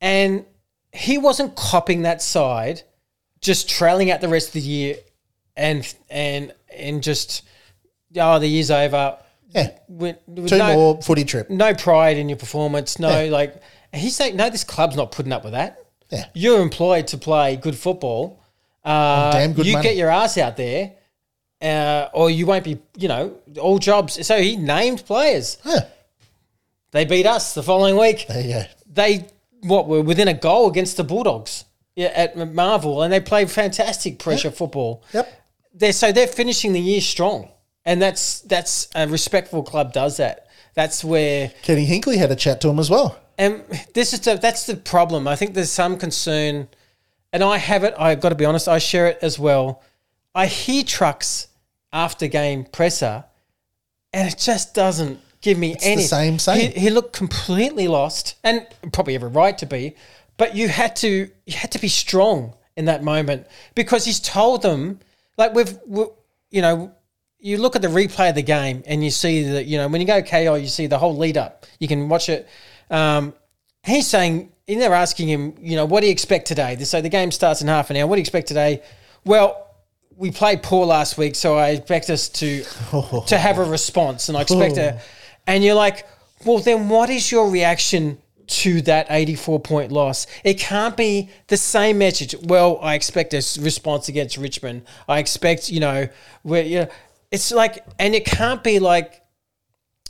And he wasn't copying that side. Just trailing out the rest of the year, and and and just oh the year's over. Yeah, with, with two no, more footy trip. No pride in your performance. No, yeah. like he's saying, no, this club's not putting up with that. Yeah, you're employed to play good football, Uh, damn good you money. Get your ass out there, uh, or you won't be, you know, all jobs. So he named players. Huh. They beat us the following week. There you go. They what were within a goal against the Bulldogs yeah, at Marvel, and they played fantastic pressure yep. football. Yep. They're, so they're finishing the year strong, and that's that's a respectful club does that. That's where Kenny Hinkley had a chat to him as well. And this is the, that's the problem. I think there's some concern, and I have it. I've got to be honest. I share it as well. I hear Trucks after game presser, and it just doesn't give me it's any. The same, same. He, he looked completely lost, and probably every right to be. But you had to you had to be strong in that moment because he's told them. Like we've, we, you know, you look at the replay of the game and you see that, you know, when you go K O, you see the whole lead up. You can watch it. Um, he's saying, and they're asking him, you know, what do you expect today? So the game starts in half an hour. What do you expect today? Well, we played poor last week, so I expect us to oh. to have a response, and I expect oh. a. And you're like, well, then what is your reaction to that eighty-four point loss? It can't be the same message. Well, I expect a response against Richmond. I expect, you know, where you know, it's like, and it can't be like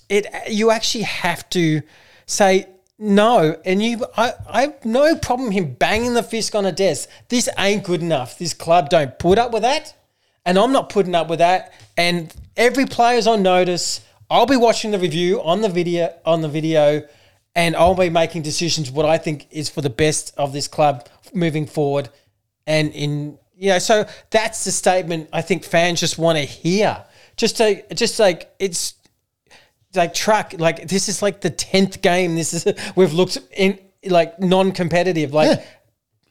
it. You actually have to say no, and you, I, I have no problem him banging the fist on a desk. This ain't good enough. This club don't put up with that, and I'm not putting up with that. And every player's on notice. I'll be watching the review on the video on the video. And I'll be making decisions what I think is for the best of this club moving forward. And, in you know, so that's the statement I think fans just want to hear. Just to, just like it's like Truck, like this is like the tenth game. This is we've looked in like non-competitive. Like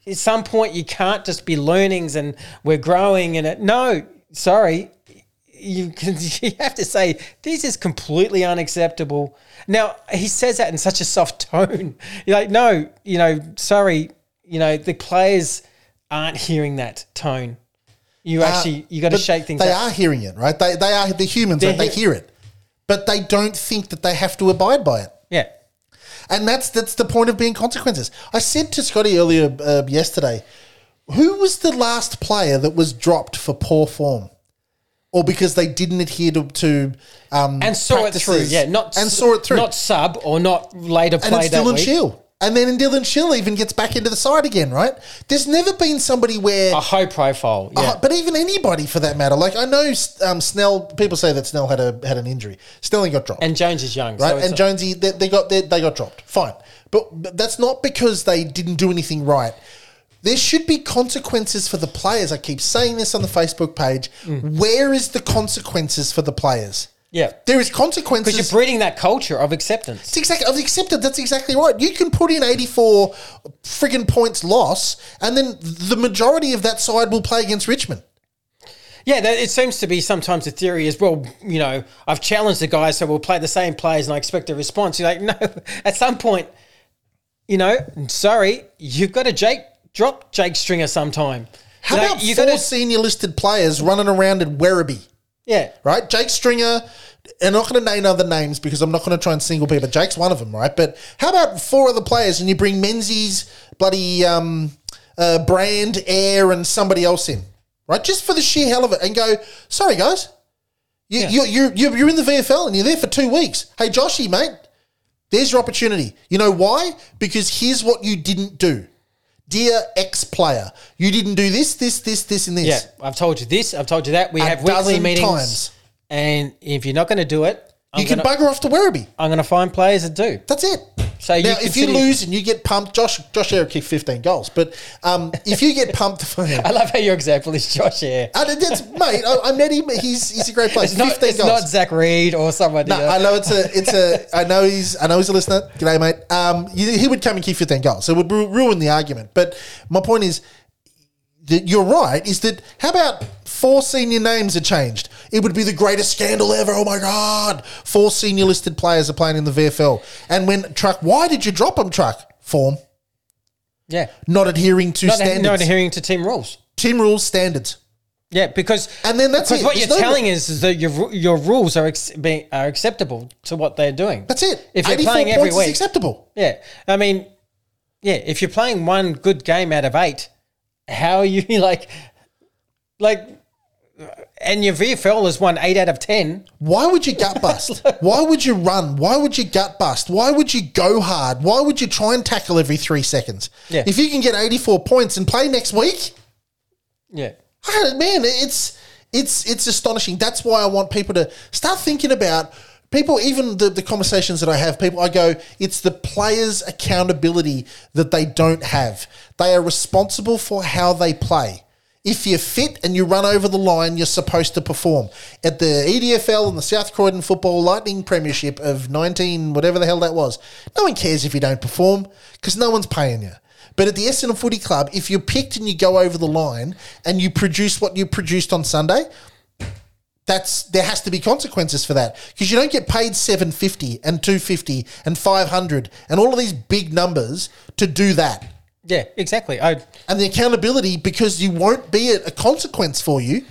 yeah. at some point you can't just be learnings and we're growing and it. No, sorry. You can, you have to say, this is completely unacceptable. Now, he says that in such a soft tone. You're like, no, you know, sorry, you know, the players aren't hearing that tone. You uh, actually, you got to shake things up. They are hearing it, right? They they are the humans, right? They hear it. But they don't think that they have to abide by it. Yeah. And that's that's the point of being consequences. I said to Scotty earlier uh, yesterday, who was the last player that was dropped for poor form? Or because they didn't adhere to, to um, and saw practices. It through, yeah, not and saw it through, not sub or not later play and it's that Dylan week. Shill. And then Dylan Shill even gets back into the side again, right? There's never been somebody where a high profile, yeah. Uh, but even anybody for that matter. Like I know um, Snell. People say that Snell had a had an injury. Snelling got dropped, and Jones is young, right? So and a- Jonesy, they, they got they, they got dropped. Fine, but, but that's not because they didn't do anything right. There should be consequences for the players. I keep saying this on the Facebook page. Mm. Where is the consequences for the players? Yeah. There is consequences. Because you're breeding that culture of acceptance. It's exactly, of acceptance, that's exactly right. You can put in eighty-four friggin' points loss, and then the majority of that side will play against Richmond. Yeah, that, it seems to be sometimes the theory is, well, you know, I've challenged the guys, so we'll play the same players and I expect a response. You're like, no, at some point, you know, sorry, you've got a Jake. Drop Jake Stringer sometime. How so about you four gotta... senior listed players running around at Werribee? Yeah. Right? Jake Stringer, and I'm not going to name other names because I'm not going to try and single people. Jake's one of them, right? But how about four other players and you bring Menzies, bloody um, uh, Brand, Air, and somebody else in, right? Just for the sheer hell of it and go, sorry, guys. You, yeah. you, you, you, you're in the V F L and you're there for two weeks. Hey, Joshy, mate, there's your opportunity. You know why? Because here's what you didn't do. Dear ex-player, you didn't do this, this, this, this, and this. Yeah, I've told you this, I've told you that. We a have weekly meetings. Times. And if you're not going to do it... I'm you gonna, can bugger off to Werribee. I'm going to find players that do. That's it. So now, you if you lose and you get pumped, Josh Josh Ayer kicked fifteen goals, but um, if you get pumped... I love how your example is Josh Ayer. And that's, mate, I, I met him. He's he's a great player. It's, not, it's not Zach Reed or someone. No, you know. I know it's a... It's a I, know he's, I know he's a listener. G'day, mate. Um, he would come and kick fifteen goals, so it would ruin the argument. But my point is... That you're right, is that how about four senior names are changed? It would be the greatest scandal ever. Oh, my God. Four senior listed players are playing in the V F L. And when Truck, why did you drop them, Truck? Form. Yeah. Not adhering to not standards. Ad- not adhering to team rules. Team rules, standards. Yeah, because and then that's because it. What There's you're no telling is, is that your your rules are ex- being, are acceptable to what they're doing. That's it. If you're playing every week. Is acceptable. Yeah. I mean, yeah, if you're playing one good game out of eight, how are you like Like, and your V F L has won eight out of ten. Why would you gut bust? Why would you run? Why would you gut bust? Why would you go hard? Why would you try and tackle every three seconds? Yeah. If you can get eighty-four points and play next week, yeah, man, it's it's it's astonishing. That's why I want people to start thinking about. People, even the, the conversations that I have, people, I go, it's the players' accountability that they don't have. They are responsible for how they play. If you're fit and you run over the line, you're supposed to perform. At the E D F L and the South Croydon Football Lightning Premiership of nineteen, whatever the hell that was, no one cares if you don't perform because no one's paying you. But at the Essendon Footy Club, if you're picked and you go over the line and you produce what you produced on Sunday, That's there has to be consequences for that because you don't get paid seven fifty and two fifty and five hundred and all of these big numbers to do that. Yeah, exactly. I and the accountability because you won't be a consequence for you.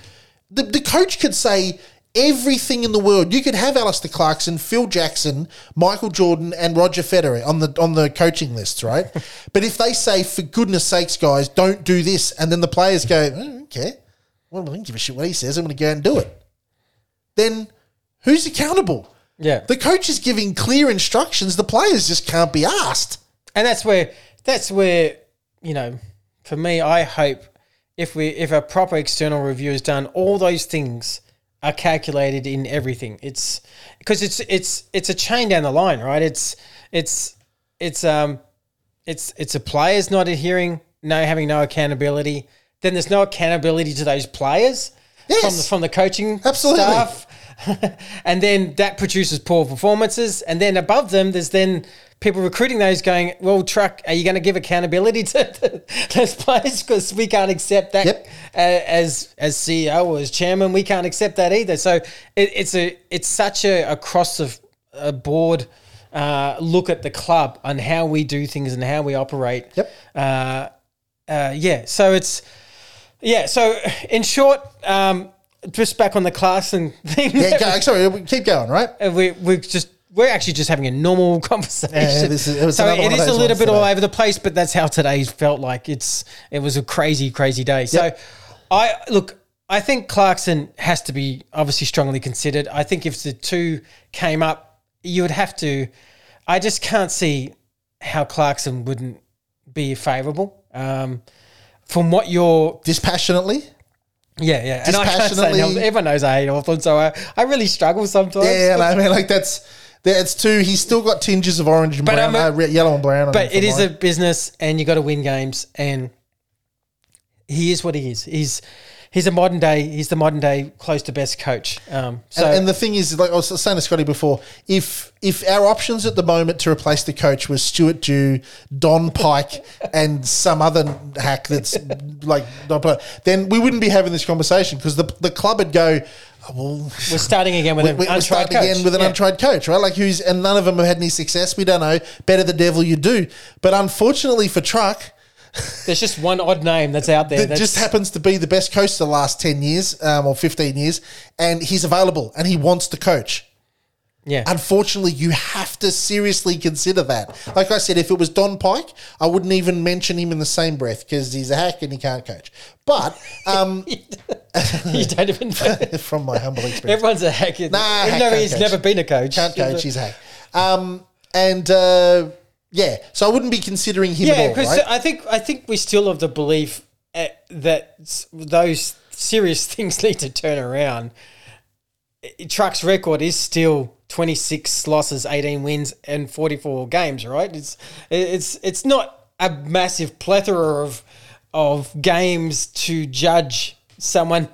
The, the coach could say everything in the world. You could have Alistair Clarkson, Phil Jackson, Michael Jordan and Roger Federer on the on the coaching lists, right? But if they say, for goodness sakes, guys, don't do this, and then the players go, oh, okay, well, I don't give a shit what he says. I'm going to go and do it. Then who's accountable? Yeah. The coach is giving clear instructions. The players just can't be asked. And that's where, that's where, you know, for me, I hope if we, if a proper external review is done, all those things are calculated in everything. It's because it's, it's, it's a chain down the line, right? It's, it's, it's, um, it's, it's a players not adhering, no, having no accountability. Then there's no accountability to those players. Yes. From the, from the coaching Absolutely. Staff. And then that produces poor performances. And then above them, there's then people recruiting those going, well, Truck, are you going to give accountability to those players? Because we can't accept that yep. as as C E O or as chairman. We can't accept that either. So it, it's a it's such a across the a board uh, look at the club on how we do things and how we operate. Yep. Uh, uh, yeah, so it's... Yeah, so in short, um, just back on the Clarkson thing. Yeah, go, sorry, we keep going, right? We we just we're actually just having a normal conversation. Yeah, this is, it was so it is a little bit today. All over the place, but that's how today's felt like. It's it was a crazy, crazy day. Yep. So I look, I think Clarkson has to be obviously strongly considered. I think if the two came up, you would have to. I just can't see how Clarkson wouldn't be favourable. Um, From what you're... Dispassionately? Yeah, yeah. And I can't say no. Everyone knows I hate Hawthorn, so I, I really struggle sometimes. Yeah, I mean, like that's... That's two. He's still got tinges of orange and but brown, a, uh, yellow and brown. But it is mine. A business and you got to win games and he is what he is. He's... He's a modern day. He's the modern day close to best coach. Um, so and, and the thing is, like I was saying to Scotty before, if if our options at the moment to replace the coach was Stuart Dew, Don Pike, and some other hack that's like, then we wouldn't be having this conversation because the the club would go, oh, well, we're starting again with we, an we're untried starting coach. Again with an yeah. untried coach, right? Like who's and none of them have had any success. We don't know. Better the devil you do, but unfortunately for Truck. There's just one odd name that's out there. That that's just happens to be the best coach the last ten years um, or fifteen years, and he's available and he wants to coach. Yeah. Unfortunately, you have to seriously consider that. Like I said, if it was Don Pike, I wouldn't even mention him in the same breath because he's a hack and he can't coach. But um, you don't even know. From my humble experience, everyone's a hack. Nah, hack no, he's coach. Never been a coach. Can't he's coach. A... He's a hack. Um, and. Uh, Yeah, so I wouldn't be considering him yeah, at all, because right? I think I think we still have the belief that those serious things need to turn around. Truck's record is still twenty-six losses, eighteen wins, and forty-four games. Right? It's it's it's not a massive plethora of of games to judge someone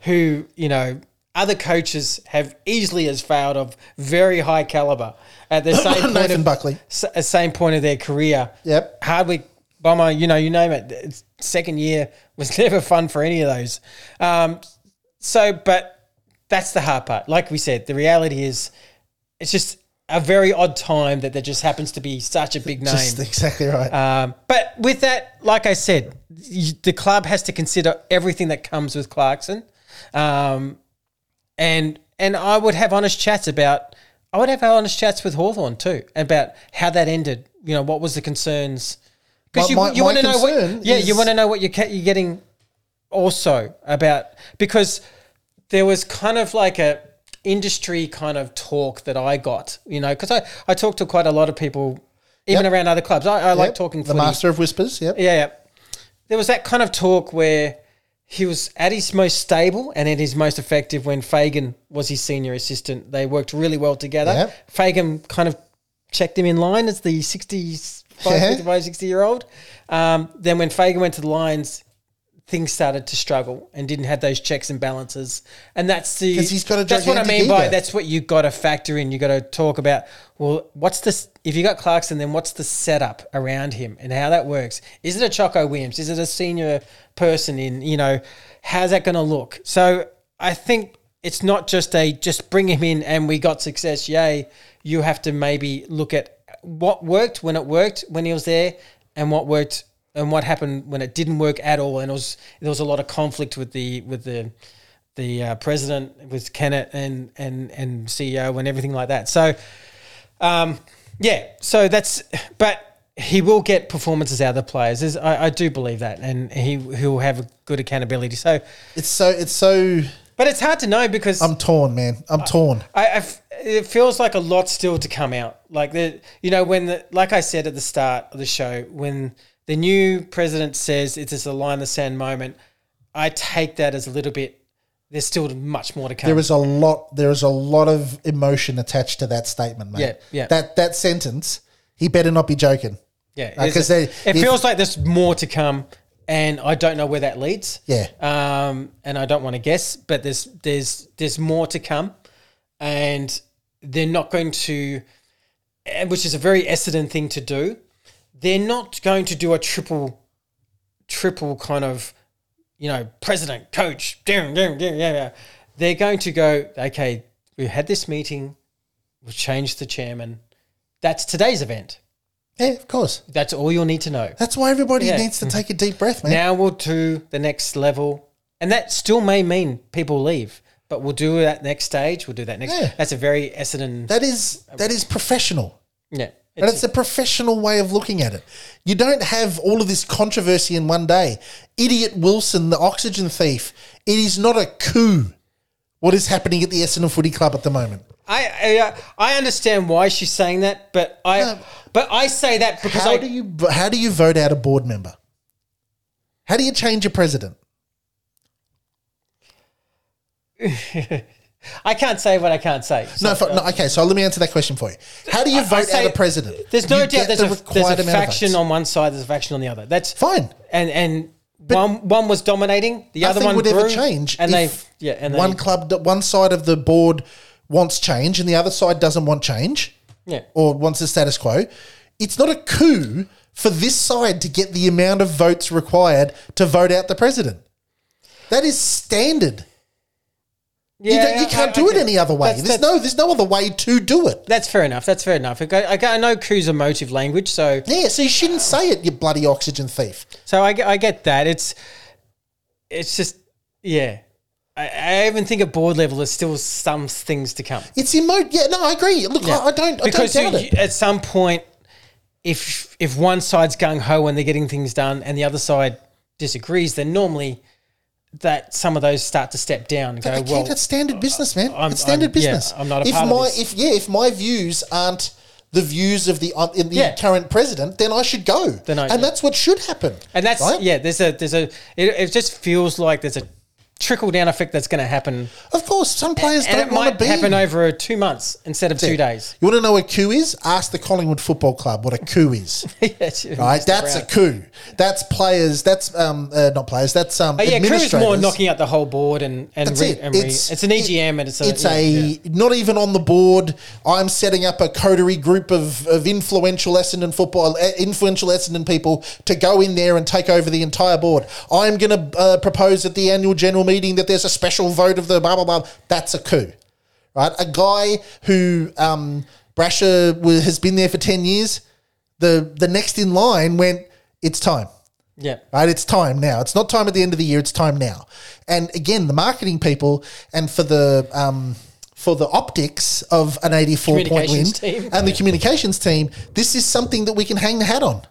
who you know. Other coaches have easily as failed of very high caliber at the same point Nathan of, Buckley, s- same point of their career. Yep, Hardwick, Bomber, you know, you name it. It's second year was never fun for any of those. Um, so, but that's the hard part. Like we said, the reality is, it's just a very odd time that there just happens to be such a big name. Just exactly right. Um, but with that, like I said, you, the club has to consider everything that comes with Clarkson. Um, And and I would have honest chats about I would have honest chats with Hawthorn too about how that ended. You know, what was the concerns? Because you, you want to know what yeah is, you want to know what you're, you're getting also about, because there was kind of like a industry kind of talk that I got, you know, because I, I talked to quite a lot of people, even yep. around other clubs. I, I yep. like talking to the footy. Master of Whispers, yep. yeah. Yeah. There was that kind of talk where he was at his most stable and at his most effective when Fagan was his senior assistant. They worked really well together. Yep. Fagan kind of checked him in line as the sixty-five, sixty-year-old. Um, then when Fagan went to the Lions, things started to struggle and didn't have those checks and balances. And that's the he's got a that's what I mean ego. by that's what you got to factor in. You got to talk about, well, what's this? If you got Clarkson, then what's the setup around him and how that works? Is it a Choco Williams? Is it a senior person in, you know, how's that going to look? So I think it's not just a just bring him in and we got success. Yay. You have to maybe look at what worked when it worked when he was there and what worked and what happened when it didn't work at all, and it was there was a lot of conflict with the with the the uh, president, with Kennett and and and C E O and everything like that. So, um, yeah, so that's but he will get performances out of the players. I, I do believe that, and he he'll have good accountability. So it's so it's so, but it's hard to know because I'm torn, man. I'm I, torn. I, I it feels like a lot still to come out. Like the you know when the, like I said at the start of the show when. The new president says it's just a line in the sand moment. I take that as a little bit. There's still much more to come. There is a lot. There is a lot of emotion attached to that statement, mate. Yeah, yeah. That that sentence. He better not be joking. Yeah, because uh, it, it feels like there's more to come, and I don't know where that leads. Yeah. Um, and I don't want to guess, but there's there's there's more to come, and they're not going to, which is a very Essendon thing to do. They're not going to do a triple, triple kind of, you know, president, coach. They're going to go, okay, we had this meeting, we'll change the chairman. That's today's event. Yeah, of course. That's all you'll need to know. That's why everybody yeah. needs to take a deep breath, man. Now we'll do the next level. And that still may mean people leave, but we'll do that next stage. We'll do that next. Yeah. That's a very Essendon. That is, that is professional. Yeah. But it's a professional way of looking at it. You don't have all of this controversy in one day. Idiot Wilson, the oxygen thief. It is not a coup what is happening at the Essendon Footy Club at the moment. I I, I understand why she's saying that, but I no. but I say that because how I, do you how do you vote out a board member? How do you change a president? I can't say what I can't say. So no, for, no, okay, so let me answer that question for you. How do you I, vote I say, out a president? There's no you doubt there's, the a, there's a faction on one side, there's a faction on the other. That's fine. And and but one one was dominating, the other one would grew, ever change. And they yeah, and they, one club, one side of the board wants change, and the other side doesn't want change. Yeah, or wants the status quo. It's not a coup for this side to get the amount of votes required to vote out the president. That is standard. Yeah, you, you can't I, do I, it I, any other way. That's, there's that's, no, there's no other way to do it. That's fair enough. That's fair enough. I, I know coups are motive language, so yeah. So you shouldn't say it, you bloody oxygen thief. So I, I get that. It's, it's just yeah. I, I even think at board level, there's still some things to come. It's emo. Yeah, no, I agree. Look, yeah. I, I don't. I because don't doubt you, it. At some point, if if one side's gung ho and they're getting things done, and the other side disagrees, then normally. That some of those start to step down and but go, well... That's standard business, man. I'm, it's standard I'm, business. Yeah, I'm not a if part my, of this. If, yeah, if my views aren't the views of the, um, in the yeah. current president, then I should go. Then I, and yeah. that's what should happen. And that's... Right? Yeah, there's a... there's a. It, it just feels like there's a trickle-down effect that's going to happen. Of course, some players and, don't and want to be... And it might happen over two months instead of that's two it. days. You want to know what a coup is? Ask the Collingwood Football Club what a coup is. yeah, sure, right? That's a coup. That's players... That's um uh, not players. That's um oh, yeah, administrators. Coup is more knocking out the whole board and... and that's re, it. And it's, re, it's an E G M it, and it's a... It's yeah, a... Yeah. Not even on the board. I'm setting up a coterie group of, of influential Essendon football... Influential Essendon people to go in there and take over the entire board. I'm going to uh, propose at the annual general meeting meeting that there's a special vote of the blah, blah, blah. That's a coup, right? A guy who um, Brasher was, has been there for ten years, the the next in line went, it's time. Yeah. Right? It's time now. It's not time at the end of the year. It's time now. And again, the marketing people and for the um, for the optics of an eighty-four point win team. and the communications team, this is something that we can hang the hat on.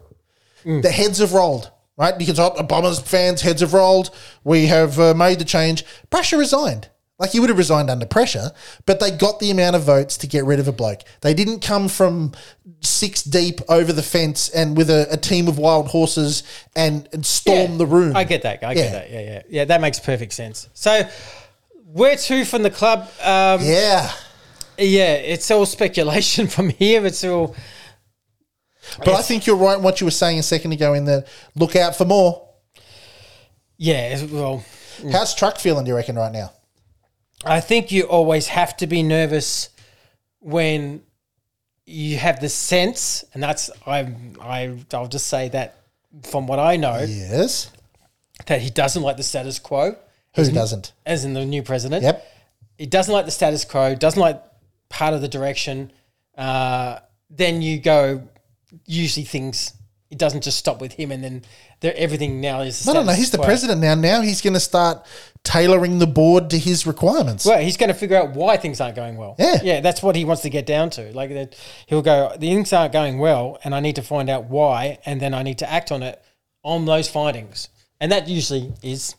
Mm. The heads have rolled. right? Because Bombers fans' heads have rolled. We have uh, made the change. Brasher resigned. Like, he would have resigned under pressure, but they got the amount of votes to get rid of a bloke. They didn't come from six deep over the fence and with a, a team of wild horses and, and storm yeah, the room. I get that. I yeah. get that. Yeah, yeah. Yeah, that makes perfect sense. So where to from the club? Um, yeah. Yeah, it's all speculation from here. It's all... But I, I think you're right in what you were saying a second ago in that look out for more. Yeah, well... How's Truck feeling, do you reckon, right now? I think you always have to be nervous when you have the sense, and that's I I I'll just say that from what I know, yes, that he doesn't like the status quo. Who as doesn't? In, as in the new president. Yep, he doesn't like the status quo. Doesn't like part of the direction. Uh, then you go. Usually things. It doesn't just stop with him, and then everything now is. No, no, no. He's the president now. Now he's going to start tailoring the board to his requirements. Well, he's going to figure out why things aren't going well. Yeah, yeah. That's what he wants to get down to. Like that, he'll go. The things aren't going well, and I need to find out why, and then I need to act on it on those findings. And that usually is.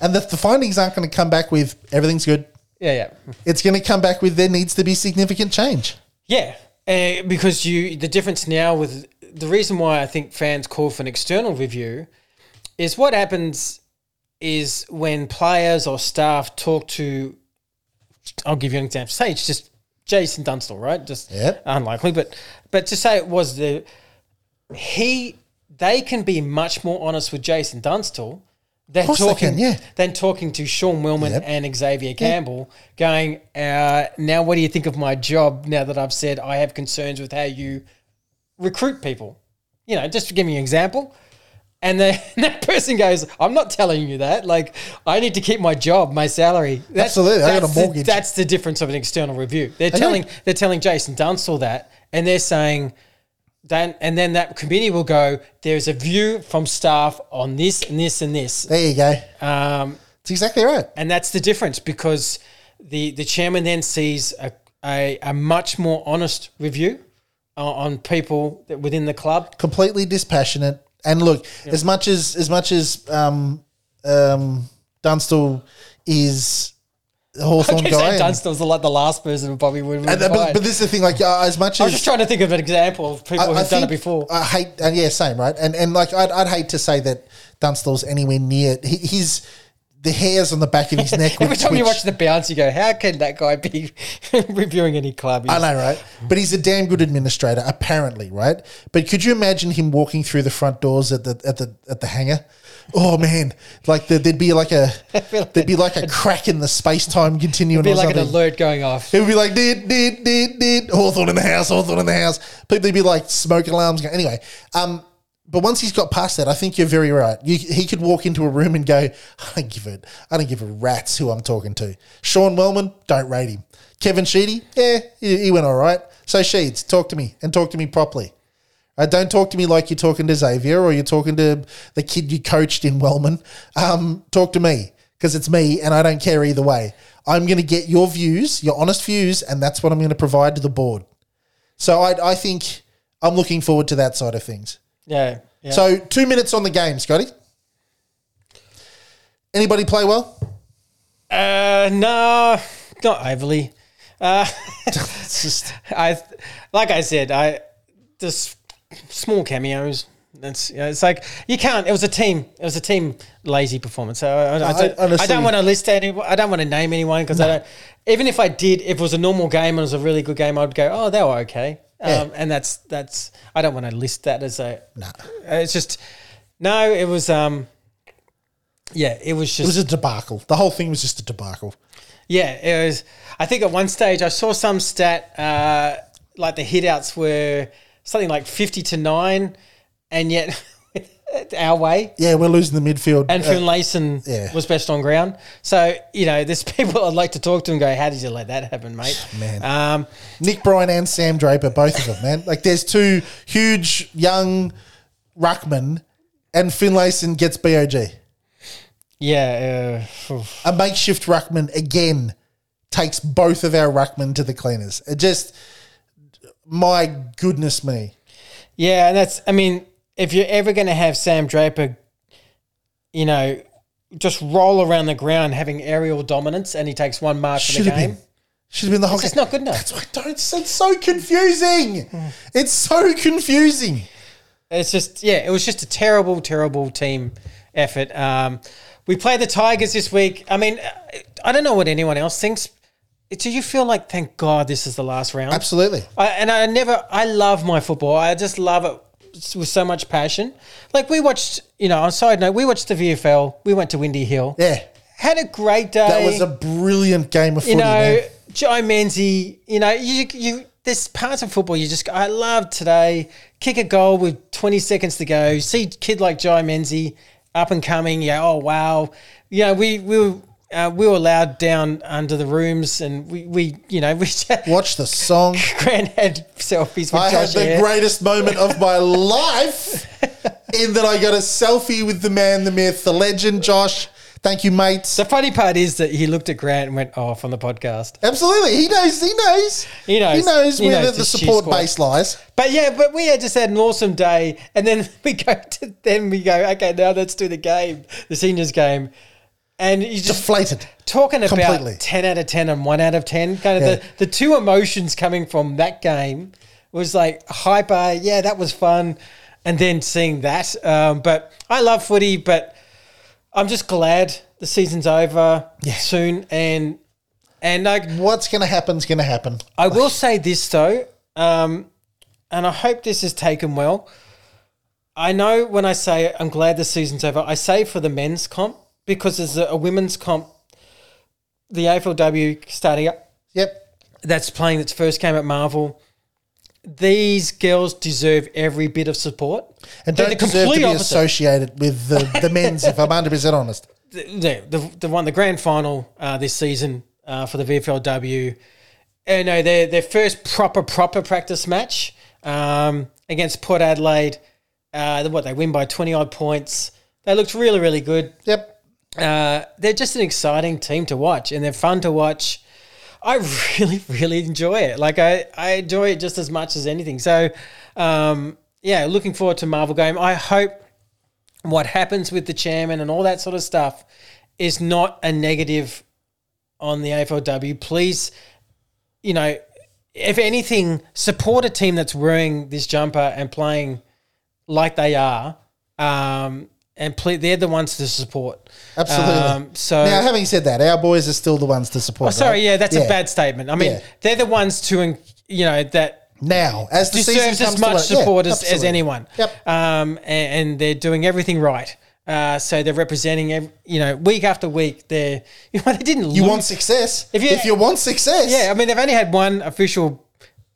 And the, the findings aren't going to come back with everything's good. Yeah, yeah. It's going to come back with there needs to be significant change. Yeah, uh, because you the difference now with. The reason why I think fans call for an external review is what happens is when players or staff talk to, I'll give you an example, say it's just Jason Dunstall, right? Just yep. unlikely, but but to say it was the, he, they can be much more honest with Jason Dunstall than, talking, can, yeah. than talking to Sean Willman yep. and Xavier Campbell yep. going, uh, now what do you think of my job now that I've said I have concerns with how you recruit people, you know, just to give me an example. And then that person goes, I'm not telling you that. Like, I need to keep my job, my salary. That's, Absolutely. I got a mortgage. The, that's the difference of an external review. They're okay. telling they're telling Jason Dunstall that, and they're saying, then, and then that committee will go, there's a view from staff on this and this and this. There you go. Um, that's exactly right. And that's the difference because the, the chairman then sees a, a, a much more honest review on people that within the club, completely dispassionate. And look, yeah. as much as as much as um, um, Dunstall is a Hawthorn guy, saying Dunstall's like the last person Bobby would. And, but, but this is the thing, like uh, as much I was as just trying to think of an example of people I, who've I done it before. I hate, and yeah, same, right? And and like I'd, I'd hate to say that Dunstall's anywhere near he, he's. The hairs on the back of his neck. Every time twitch. You watch The Bounce, you go, how can that guy be reviewing any club? He's I know, right? But he's a damn good administrator, apparently, right? But could you imagine him walking through the front doors at the at the at the hangar? Oh man, like the, there'd be like a like there'd be like a crack in the space time continuum. It'd be or like something. An alert going off. It would be like did did did did Hawthorn in the house, Hawthorn in the house. People would be like smoke alarms going. Anyway, um. But once he's got past that, I think you're very right. You, he could walk into a room and go, I don't give a, I don't give a rat's who I'm talking to. Sean Wellman, don't rate him. Kevin Sheedy, yeah, he, he went all right. So Sheeds, talk to me and talk to me properly. Uh, don't talk to me like you're talking to Xavier or you're talking to the kid you coached in Wellman. Um, talk to me because it's me and I don't care either way. I'm going to get your views, your honest views, and that's what I'm going to provide to the board. So I, I think I'm looking forward to that side of things. Yeah, yeah. So two minutes on the game, Scotty. Anybody play well? Uh, no, not overly. Uh, it's just I, like I said, I just small cameos. That's you know, it's like you can't. It was a team. It was a team lazy performance. So I, I, I don't. I, I don't want to list anyone. I don't want to name anyone because no. I don't. Even if I did, if it was a normal game and it was a really good game, I'd go, oh, they were okay. Yeah. Um, and that's that's. I don't want to list that as a. No, it's just no. It was um, yeah. It was just. It was a debacle. The whole thing was just a debacle. Yeah, it was. I think at one stage I saw some stat uh, like the hitouts were something like fifty to nine, and yet our way. Yeah, we're losing the midfield. And Finlayson uh, yeah. was best on ground. So you know, there's people I'd like to talk to and go, how did you let that happen, mate? Man, um, Nick Bryan and Sam Draper, both of them, man. Like there's two huge young ruckmen, and Finlayson gets B O G. Yeah, uh, a makeshift ruckman again takes both of our ruckmen to the cleaners. It just, my goodness me. Yeah, and that's. I mean. if you're ever going to have Sam Draper, you know, just roll around the ground having aerial dominance and he takes one mark for the game. Been. Should have been the whole game. It's not good enough. That's why I don't. It's so confusing. Mm. It's so confusing. It's just, yeah, it was just a terrible, terrible team effort. Um, we play the Tigers this week. I mean, I don't know what anyone else thinks. Do you feel like, thank God, this is the last round? Absolutely. I, and I never, I love my football. I just love it with so much passion. Like we watched, you know, on a side note, we watched the V F L. We went to Windy Hill. Yeah. Had a great day. That was a brilliant game of footy, you know, man. Jai Menzie, you know, you, you, there's parts of football you just, I love today, kick a goal with twenty seconds to go, you see a kid like Jai Menzie, up and coming, yeah, oh, wow. You know, we, we, were, uh, we were allowed down under the rooms and we, we you know, we just... Watch the song. Grant had selfies with I Josh had the Air. Greatest moment of my life in that I got a selfie with the man, the myth, the legend, Josh. Thank you, mate. The funny part is that he looked at Grant and went off on the podcast. Absolutely. He knows. He knows. He knows. He knows where the, the support base lies. But, yeah, but we had just had an awesome day. And then we go, to, then we go, okay, now let's do the game, the seniors game. And you just deflated. Talking about completely. ten out of ten and one out of ten. Kind of yeah. the, the two emotions coming from that game was like hyper, yeah, that was fun. And then seeing that. Um, but I love footy, but... I'm just glad the season's over yeah. soon, and and like what's going to happen is going to happen. I will say this though, um, and I hope this is taken well. I know when I say I'm glad the season's over, I say for the men's comp because there's a, a women's comp, the A F L W starting up. Yep, that's playing its first game at Marvel. These girls deserve every bit of support. And don't the deserve to be opposite. Associated with the, the men's, if I'm one hundred percent honest. The, the, the one, the grand final uh, this season uh, for the V F L W. You know, their, their first proper, proper practice match um, against Port Adelaide. Uh, what, they win by twenty-odd points. They looked really, really good. Yep. Uh, they're just an exciting team to watch, and they're fun to watch. I really, really enjoy it. Like, I, I enjoy it just as much as anything. So, um, yeah, looking forward to Marvel game. I hope what happens with the chairman and all that sort of stuff is not a negative on the A F L W. Please, you know, if anything, support a team that's wearing this jumper and playing like they are. Um And ple- they're the ones to support. Absolutely. Um, so now, having said that, our boys are still the ones to support. Oh, sorry, right? yeah, that's yeah. a bad statement. I mean, yeah. they're the ones to, you know, that now as the deserves season comes as much to support yeah, as, as anyone. Yep. Um, and, and they're doing everything right. Uh, so they're representing, every, you know, week after week. They're you know, they didn't. You lose. Want success? If you, if you want success, yeah. I mean, they've only had one official.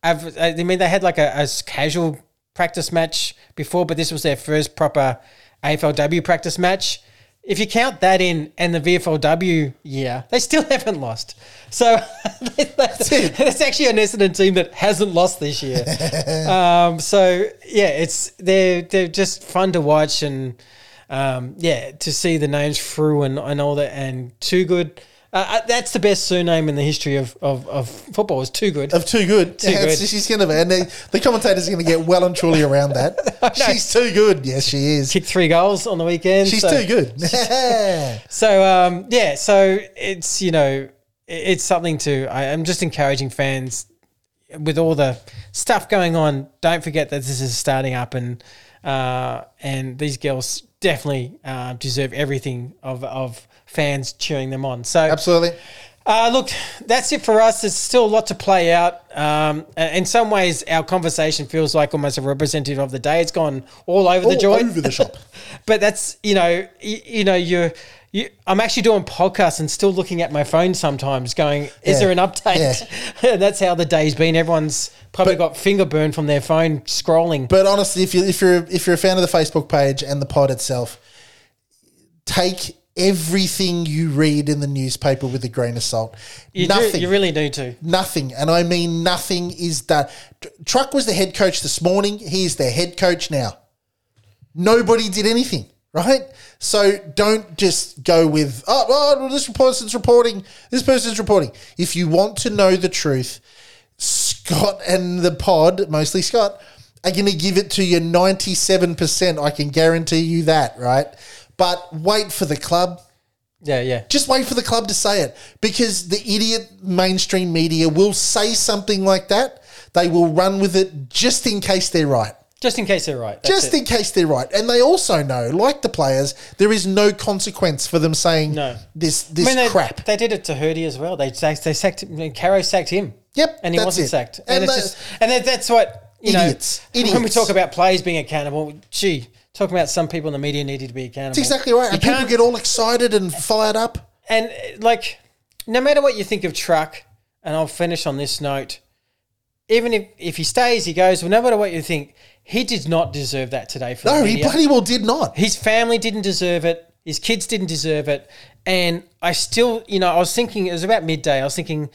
I mean, they had like a, a casual practice match before, but this was their first proper A F L W practice match. If you count that in and the V F L W year, they still haven't lost. So that's, that's actually an Essendon team that hasn't lost this year. um, so yeah, it's they're they're just fun to watch and um, yeah to see the names through and, and all that and Too Good. Uh, that's the best surname in the history of, of, of football is Too Good. Of Too Good. Too yeah, good. She's going to be. And the, the commentator's going to get well and truly around that. She's too good. Yes, she is. Kicked three goals on the weekend. She's so. Too good. so, um, yeah, so it's, you know, it's something to – I'm just encouraging fans with all the stuff going on, don't forget that this is starting up and uh, and these girls definitely uh, deserve everything of of – fans cheering them on. So absolutely. Uh, look, that's it for us. There's still a lot to play out. Um, in some ways, our conversation feels like almost a representative of the day. It's gone all over all the joint, over the shop. But that's you know, you, you know, you're. You, I'm actually doing podcasts and still looking at my phone sometimes going, is yeah. there an update? Yeah. That's how the day's been. Everyone's probably but, got finger burn from their phone scrolling. But honestly, if you if you're if you're a fan of the Facebook page and the pod itself, take everything you read in the newspaper with a grain of salt. You nothing. Do, you really do too. Nothing. And I mean nothing is that. Truck was the head coach this morning. He is their head coach now. Nobody did anything, right? So don't just go with, oh, well, this person's reporting, this person's reporting. If you want to know the truth, Scott and the pod, mostly Scott, are going to give it to you ninety-seven percent. I can guarantee you that, right? But wait for the club. Yeah, yeah. Just wait for the club to say it, because the idiot mainstream media will say something like that. They will run with it just in case they're right. Just in case they're right. That's just in it. case they're right. And they also know, like the players, there is no consequence for them saying no. this this I mean, they, crap. They did it to Hurdy as well. They they, they sacked him. I mean, Caro sacked him. Yep. And he wasn't it. sacked. And, and, it's they, just, and that's what, you idiots, know, idiots. When we talk about players being accountable, gee, talking about some people in the media needed to be accountable. That's exactly right. You and people get all excited and fired up. And, like, no matter what you think of Truck, and I'll finish on this note, even if, if he stays, he goes, well, no matter what you think, he did not deserve that today. For no, he bloody well did not. His family didn't deserve it. His kids didn't deserve it. And I still, you know, I was thinking, it was about midday, I was thinking,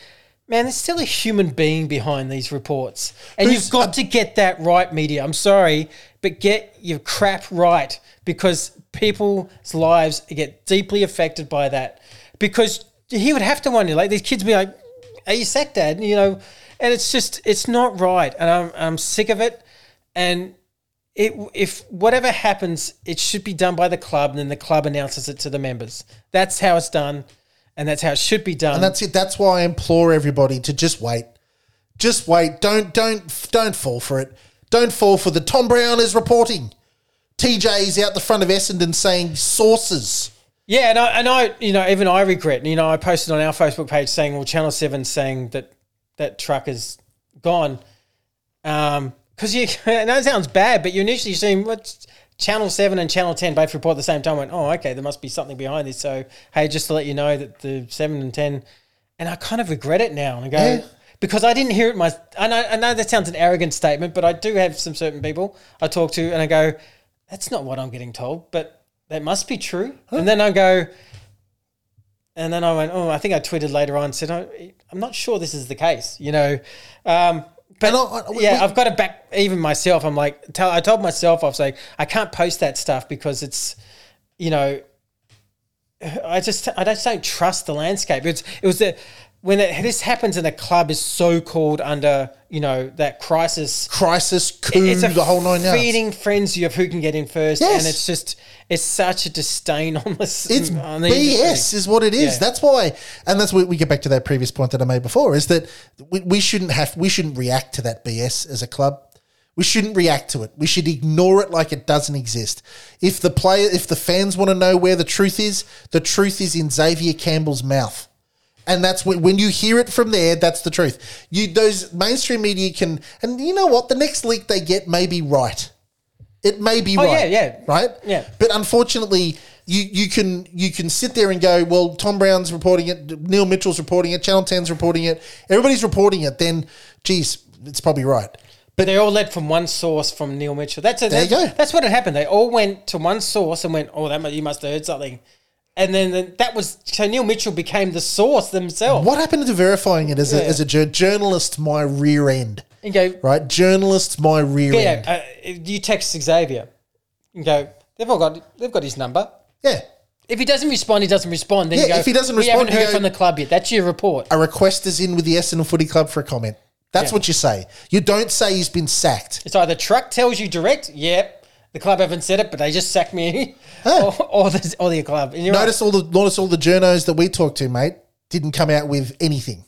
man, there's still a human being behind these reports. And Who's, you've got uh, to get that right, media. I'm sorry, but get your crap right, because people's lives get deeply affected by that. Because he would have to wonder, like, these kids would be like, are you sacked, Dad? You know, and it's just, it's not right. And I'm, I'm sick of it. And it, if whatever happens, it should be done by the club, and then the club announces it to the members. That's how it's done, and that's how it should be done. And that's it. That's why I implore everybody to just wait. Just wait. Don't don't don't fall for it. Don't fall for the Tom Brown is reporting. T J is out the front of Essendon saying sources. Yeah, and I, and I you know, even I regret. You know, I posted on our Facebook page saying, well, Channel seven saying that that Truck is gone. Um Because you, and that sounds bad, but you initially assume, what's Channel seven and Channel ten both report at the same time. I went, oh, okay, there must be something behind this. So, hey, just to let you know that the seven and ten, and I kind of regret it now. And I go, yeah. because I didn't hear it my, I know, I know that sounds an arrogant statement, but I do have some certain people I talk to and I go, that's not what I'm getting told, but that must be true. Huh? And then I go, and then I went, oh, I think I tweeted later on, said, oh, I'm not sure this is the case, you know. Um, But I, we, yeah, we, I've got to back even myself. I'm like, tell, I told myself, I was like, I can't post that stuff because it's, you know, I just, I just don't trust the landscape. It's, it was the, when it, this happens and the club is so called under, you know, that crisis. Crisis, coup, it, it's a the whole nine yards. Feeding frenzy of who can get in first. Yes. And it's just, it's such a disdain on this. It's on the B S industry. Is what it is. Yeah. That's why, and that's what we get back to that previous point that I made before, is that we, we shouldn't have, we shouldn't react to that B S as a club. We shouldn't react to it. We should ignore it like it doesn't exist. If the player, if the fans want to know where the truth is, the truth is in Xavier Campbell's mouth. And that's when, when you hear it from there, that's the truth. You Those mainstream media can, and you know what? The next leak they get may be right. It may be oh, right. yeah, yeah. Right? Yeah. But unfortunately, you, you can you can sit there and go, well, Tom Brown's reporting it, Neil Mitchell's reporting it, Channel ten's reporting it, everybody's reporting it, then, geez, it's probably right. But, but they all led from one source from Neil Mitchell. That's a, There that's, you go. That's what had happened. They all went to one source and went, oh, that must, you must have heard something. And then that was, so Neil Mitchell became the source themselves. What happened to verifying it as yeah. a, as a jur- journalist, my rear end? And go, right? Journalist, my rear yeah, end. Uh, you text Xavier and go, they've all got, they've got his number. Yeah. If he doesn't respond, he doesn't respond. Then yeah, you go, if he doesn't respond, we haven't heard go, from the club yet. That's your report. A request is in with the Essendon Footy Club for a comment. That's yeah. what you say. You don't say he's been sacked. It's either Truck tells you direct, yep. Yeah. The club haven't said it, but they just sacked me. Huh. Or, or, the, or the club. And notice, right. all the, notice all the journos that we talked to, mate, didn't come out with anything,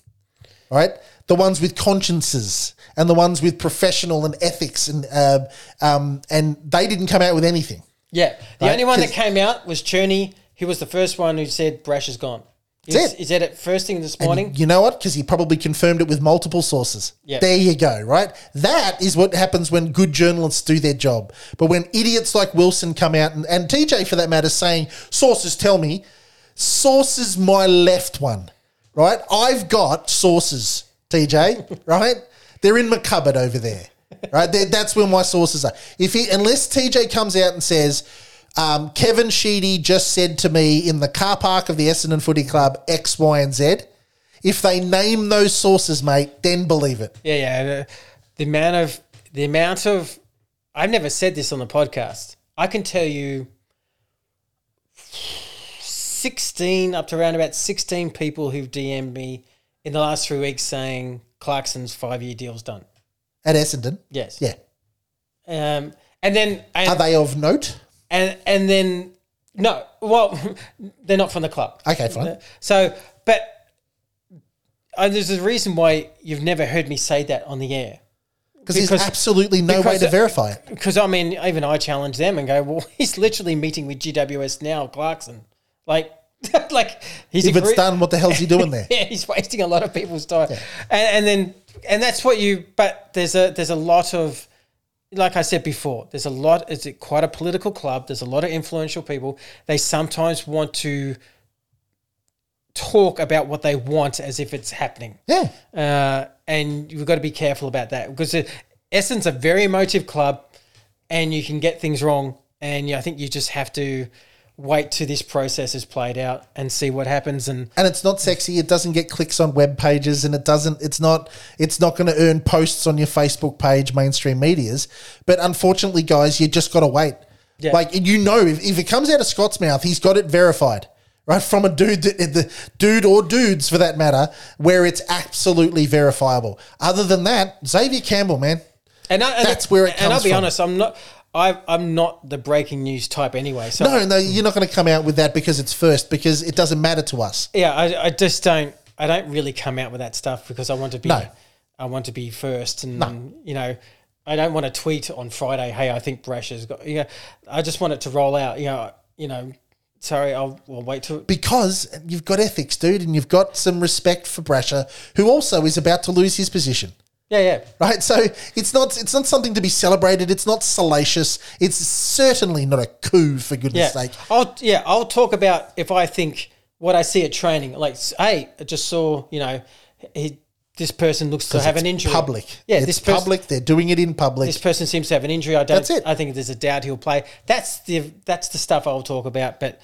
right? The ones with consciences and the ones with professional and ethics, and uh, um, and they didn't come out with anything. Yeah. The right? only one that came out was Churney. He was the first one who said Brash is gone. He that's was, it. He said it first thing this morning. And you know what? Because he probably confirmed it with multiple sources. Yep. There you go, right? That is what happens when good journalists do their job. But when idiots like Wilson come out, and, and T J for that matter, saying, sources tell me, sources my left one, right? I've got sources, T J, right? They're in my cupboard over there, right? They're, that's where my sources are. If he, unless T J comes out and says, Um, Kevin Sheedy just said to me in the car park of the Essendon Footy Club X, Y and Z, if they name those sources, mate, then believe it. Yeah, yeah. The, the amount of – the amount of – I've never said this on the podcast. I can tell you sixteen, up to around about sixteen people who've D M'd me in the last three weeks saying Clarkson's five-year deal's done. At Essendon? Yes. Yeah. Um, and then and, are they of note? And and then no, well, they're not from the club. Okay, fine. So, but uh, there's a reason why you've never heard me say that on the air. Because there's absolutely no way to verify it. Because, I mean, even I challenge them and go, well, he's literally meeting with G W S now, Clarkson. Like, like he's if it's done, what the hell's he doing there? Yeah, he's wasting a lot of people's time. Yeah. And, and then, and that's what you. But there's a there's a lot of, like I said before, there's a lot. It's quite a political club. There's a lot of influential people. They sometimes want to talk about what they want as if it's happening. Yeah. Uh, and you've got to be careful about that because Essendon's a very emotive club, and you can get things wrong. And I think you just have to wait till this process is played out and see what happens. And and it's not sexy. It doesn't get clicks on web pages, and it doesn't. It's not. It's not going to earn posts on your Facebook page, mainstream medias. But unfortunately, guys, you just got to wait. Yeah. Like you know, if, if it comes out of Scott's mouth, he's got it verified, right? From a dude, the dude or dudes for that matter, where it's absolutely verifiable. Other than that, Xavier Campbell, man, and, I, and that's it, where it comes. And I'll be from. honest, I'm not. I, I'm not the breaking news type anyway. So no, no, you're not going to come out with that because it's first, because it doesn't matter to us. Yeah, I, I just don't. I don't really come out with that stuff because I want to be. No. I want to be first, and no. you know, I don't want to tweet on Friday. Hey, I think Brasher's got. Yeah, you know, I just want it to roll out. You know, you know. Sorry, I'll, I'll wait till because you've got ethics, dude, and you've got some respect for Brasher, who also is about to lose his position. Yeah, yeah. Right? So it's not it's not something to be celebrated. It's not salacious. It's certainly not a coup, for goodness yeah. sake. I'll, yeah, I'll talk about if I think what I see at training. Like, hey, I just saw, you know, he, this person looks to have an injury. Public. Yeah, it's this person, public. They're doing it in public. This person seems to have an injury. I don't, that's it. I think there's a doubt he'll play. That's the that's the stuff I'll talk about. But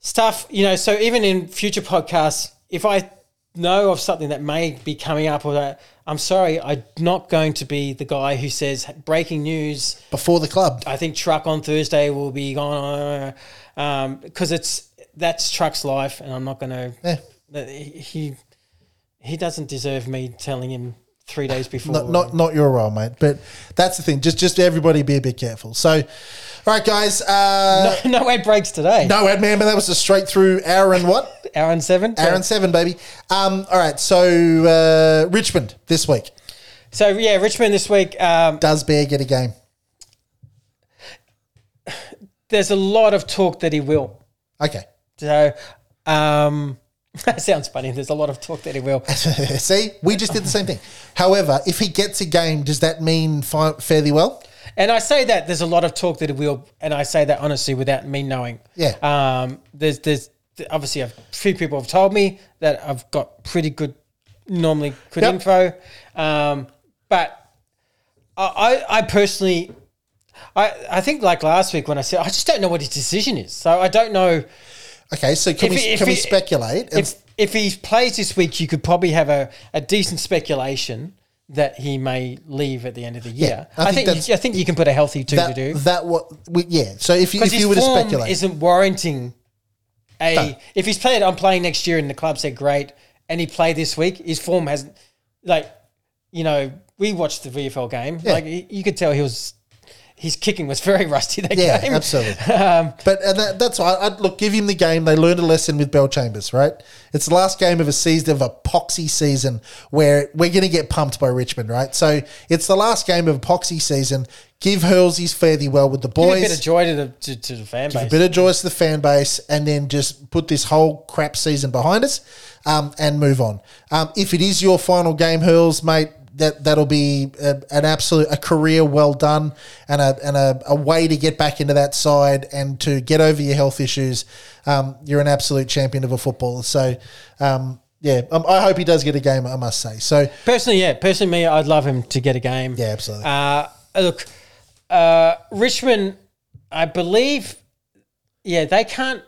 stuff, you know, so even in future podcasts, if I know of something that may be coming up or that, I'm sorry, I'm not going to be the guy who says breaking news before the club. I think Truck on Thursday will be gone um, because it's that's Truck's life, and I'm not going to. Yeah. He he doesn't deserve me telling him three days before. Not not, not your role, mate. But that's the thing. Just just everybody be a bit careful. So. All right, guys. Uh, no, no ad breaks today. No ad, man, but that was a straight through hour and what? hour and seven. Hour and seven, baby. Um, all right, so uh, Richmond this week. So, yeah, Richmond this week. Um, Does Bear get a game? There's a lot of talk that he will. Okay. So, um, that sounds funny. There's a lot of talk that he will. See, we just did the same thing. However, if he gets a game, does that mean fi- fairly well? And I say that there's a lot of talk that it will, and I say that honestly without me knowing. Yeah. Um, there's there's obviously a few people have told me that I've got pretty good, normally good yep. info. Um, but I I personally, I, I think like last week when I said, I just don't know what his decision is. So I don't know. Okay, so can we, can we speculate? If, if he plays this week, you could probably have a, a decent speculation that he may leave at the end of the year. Yeah, I, I think, think you, I think you can put a healthy two that, to do that. What? Yeah. So if you if you were to speculate, form isn't warranting a. No. If he's played, I'm playing next year, and the club said great, and he played this week. His form hasn't, like, you know, we watched the V F L game. Yeah. Like you could tell he was, his kicking was very rusty that yeah, game. Yeah, absolutely. um, but and that, that's why I'd look. Give him the game. They learned a lesson with Bell Chambers, right? It's the last game of a season of a poxy season where we're going to get pumped by Richmond, right? So it's the last game of a poxy season. Give Hurley's fairly well with the boys. Give a bit of joy to the to, to the fan base. Give a bit of joy to the fan base, and then just put this whole crap season behind us, um, and move on. Um, if it is your final game, Hurls, mate. That that'll be a, an absolute a career well done and a and a, a way to get back into that side and to get over your health issues. Um, you're an absolute champion of a footballer. So, um, yeah, um, I hope he does get a game. I must say. So personally, yeah, personally, me, I'd love him to get a game. Yeah, absolutely. Uh, look, uh, Richmond, I believe, yeah, they can't.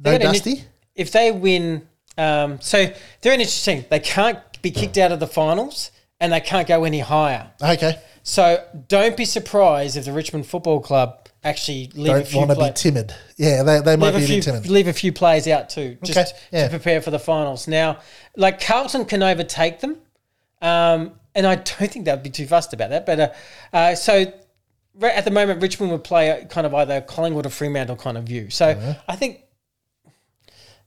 No Dusty. An, if they win, um, so they're an interesting. They can't be kicked out of the finals. And they can't go any higher. Okay. So don't be surprised if the Richmond Football Club actually leave don't a few. Don't want to play- be timid. Yeah, they, they might be a few, a bit timid. Leave a few players out too, just okay. yeah. to prepare for the finals. Now, like Carlton can overtake them, um, and I don't think they'd be too fussed about that. But uh, uh, so at the moment, Richmond would play kind of either Collingwood or Fremantle kind of view. So yeah. I think,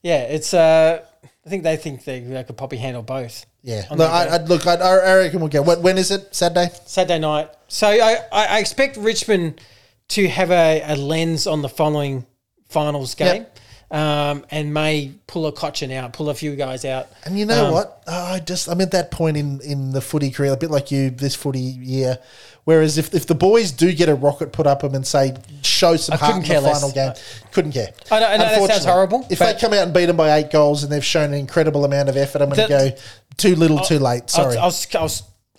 yeah, it's. Uh, I think they think they, they could probably handle both. Yeah, no, I, I'd look, I, I reckon we'll get. When is it? Saturday? Saturday night. So I, I expect Richmond to have a, a lens on the following finals game, yep. um, and may pull a cochin out, pull a few guys out. And you know um, what? Oh, I just I'm at that point in, in the footy career, a bit like you this footy year. Whereas if, if the boys do get a rocket put up them and say, show some heart in the final less. game, no. couldn't care. I know, I know that sounds horrible. If they come out and beat them by eight goals and they've shown an incredible amount of effort, I'm going to go too little, I'll, too late. Sorry. I'll, I'll, I'll,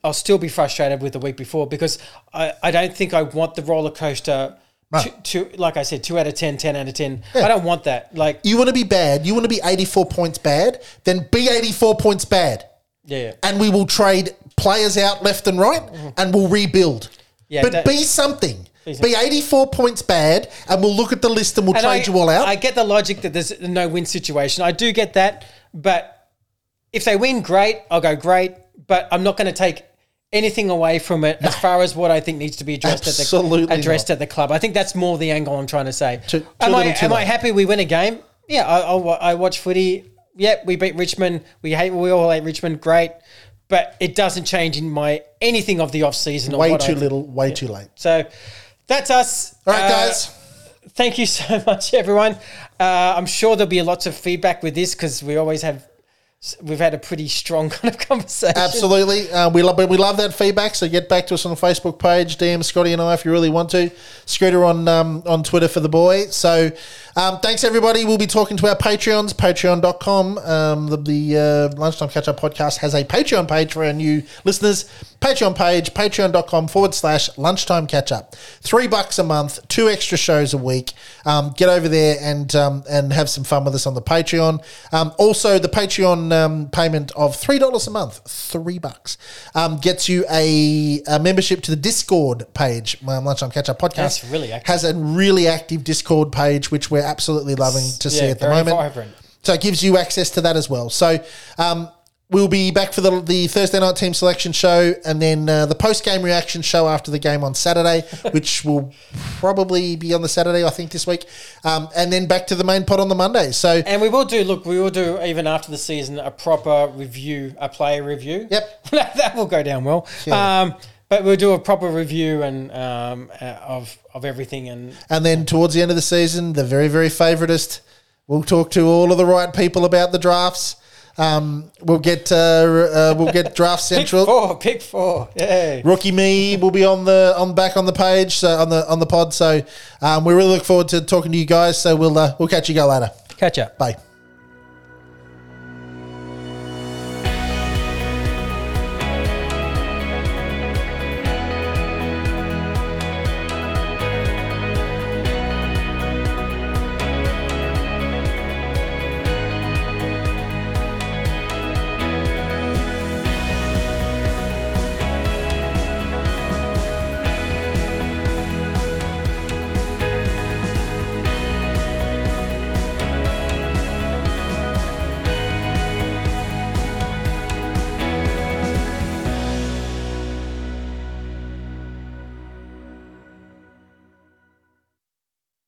I'll still be frustrated with the week before because I, I don't think I want the roller coaster. No. Two, two, like I said, two out of ten, ten out of ten. Yeah. I don't want that. Like you want to be bad. You want to be eighty-four points bad, then be eighty-four points bad. Yeah, yeah. And we will trade players out left and right and we'll rebuild. Yeah, but that, be something. Be eighty-four points bad and we'll look at the list and we'll and trade I, you all out. I get the logic that there's a no-win situation. I do get that. But if they win, great. I'll go great. But I'm not going to take anything away from it no. as far as what I think needs to be addressed, at the, addressed at the club. I think that's more the angle I'm trying to say. Too, too am I, am I happy we win a game? Yeah, I, I, I watch footy. Yep, we beat Richmond. We hate. We all hate Richmond. Great, but it doesn't change in my anything of the off season. Or way too I, little. Way yeah. too late. So that's us. All right, uh, guys. Thank you so much, everyone. Uh, I'm sure there'll be lots of feedback with this because we always have. We've had a pretty strong kind of conversation. Absolutely, uh, we love we love that feedback. So get back to us on the Facebook page, D M Scotty and I if you really want to. Scooter on um, on Twitter for the boy. So um, thanks everybody. We'll be talking to our Patreons, patreon dot com. Um, the the uh, Lunchtime Catch-Up Podcast has a Patreon page for our new listeners. Patreon page, patreon dot com forward slash lunchtime catch-up. Three bucks a month, two extra shows a week. Um, get over there and um, and have some fun with us on the Patreon. Um, also, the Patreon. Um, payment of three dollars a month, three bucks, um, gets you a, a membership to the Discord page. My Lunchtime Catch-Up Podcast That's really active. has a really active Discord page, which we're absolutely loving to yeah, see at the moment. Vibrant. So it gives you access to that as well. So um, we'll be back for the, the Thursday night team selection show and then uh, the post-game reaction show after the game on Saturday, which will probably be on the Saturday, I think, this week. Um, and then back to the main pod on the Monday. So, and we will do, look, we will do, even after the season, a proper review, a player review. Yep. That will go down well. Yeah. Um, but we'll do a proper review and um, uh, of, of everything. And, and then towards the end of the season, the very, very favouritist, we'll talk to all of the right people about the drafts. Um, we'll get uh, uh, we'll get Draft Central. Pick four, pick four. Yay. Rookie me will be on the on back on the page, so on the on the pod. So um, we really look forward to talking to you guys. So we'll uh, we'll catch you guys later. Catch ya. Bye.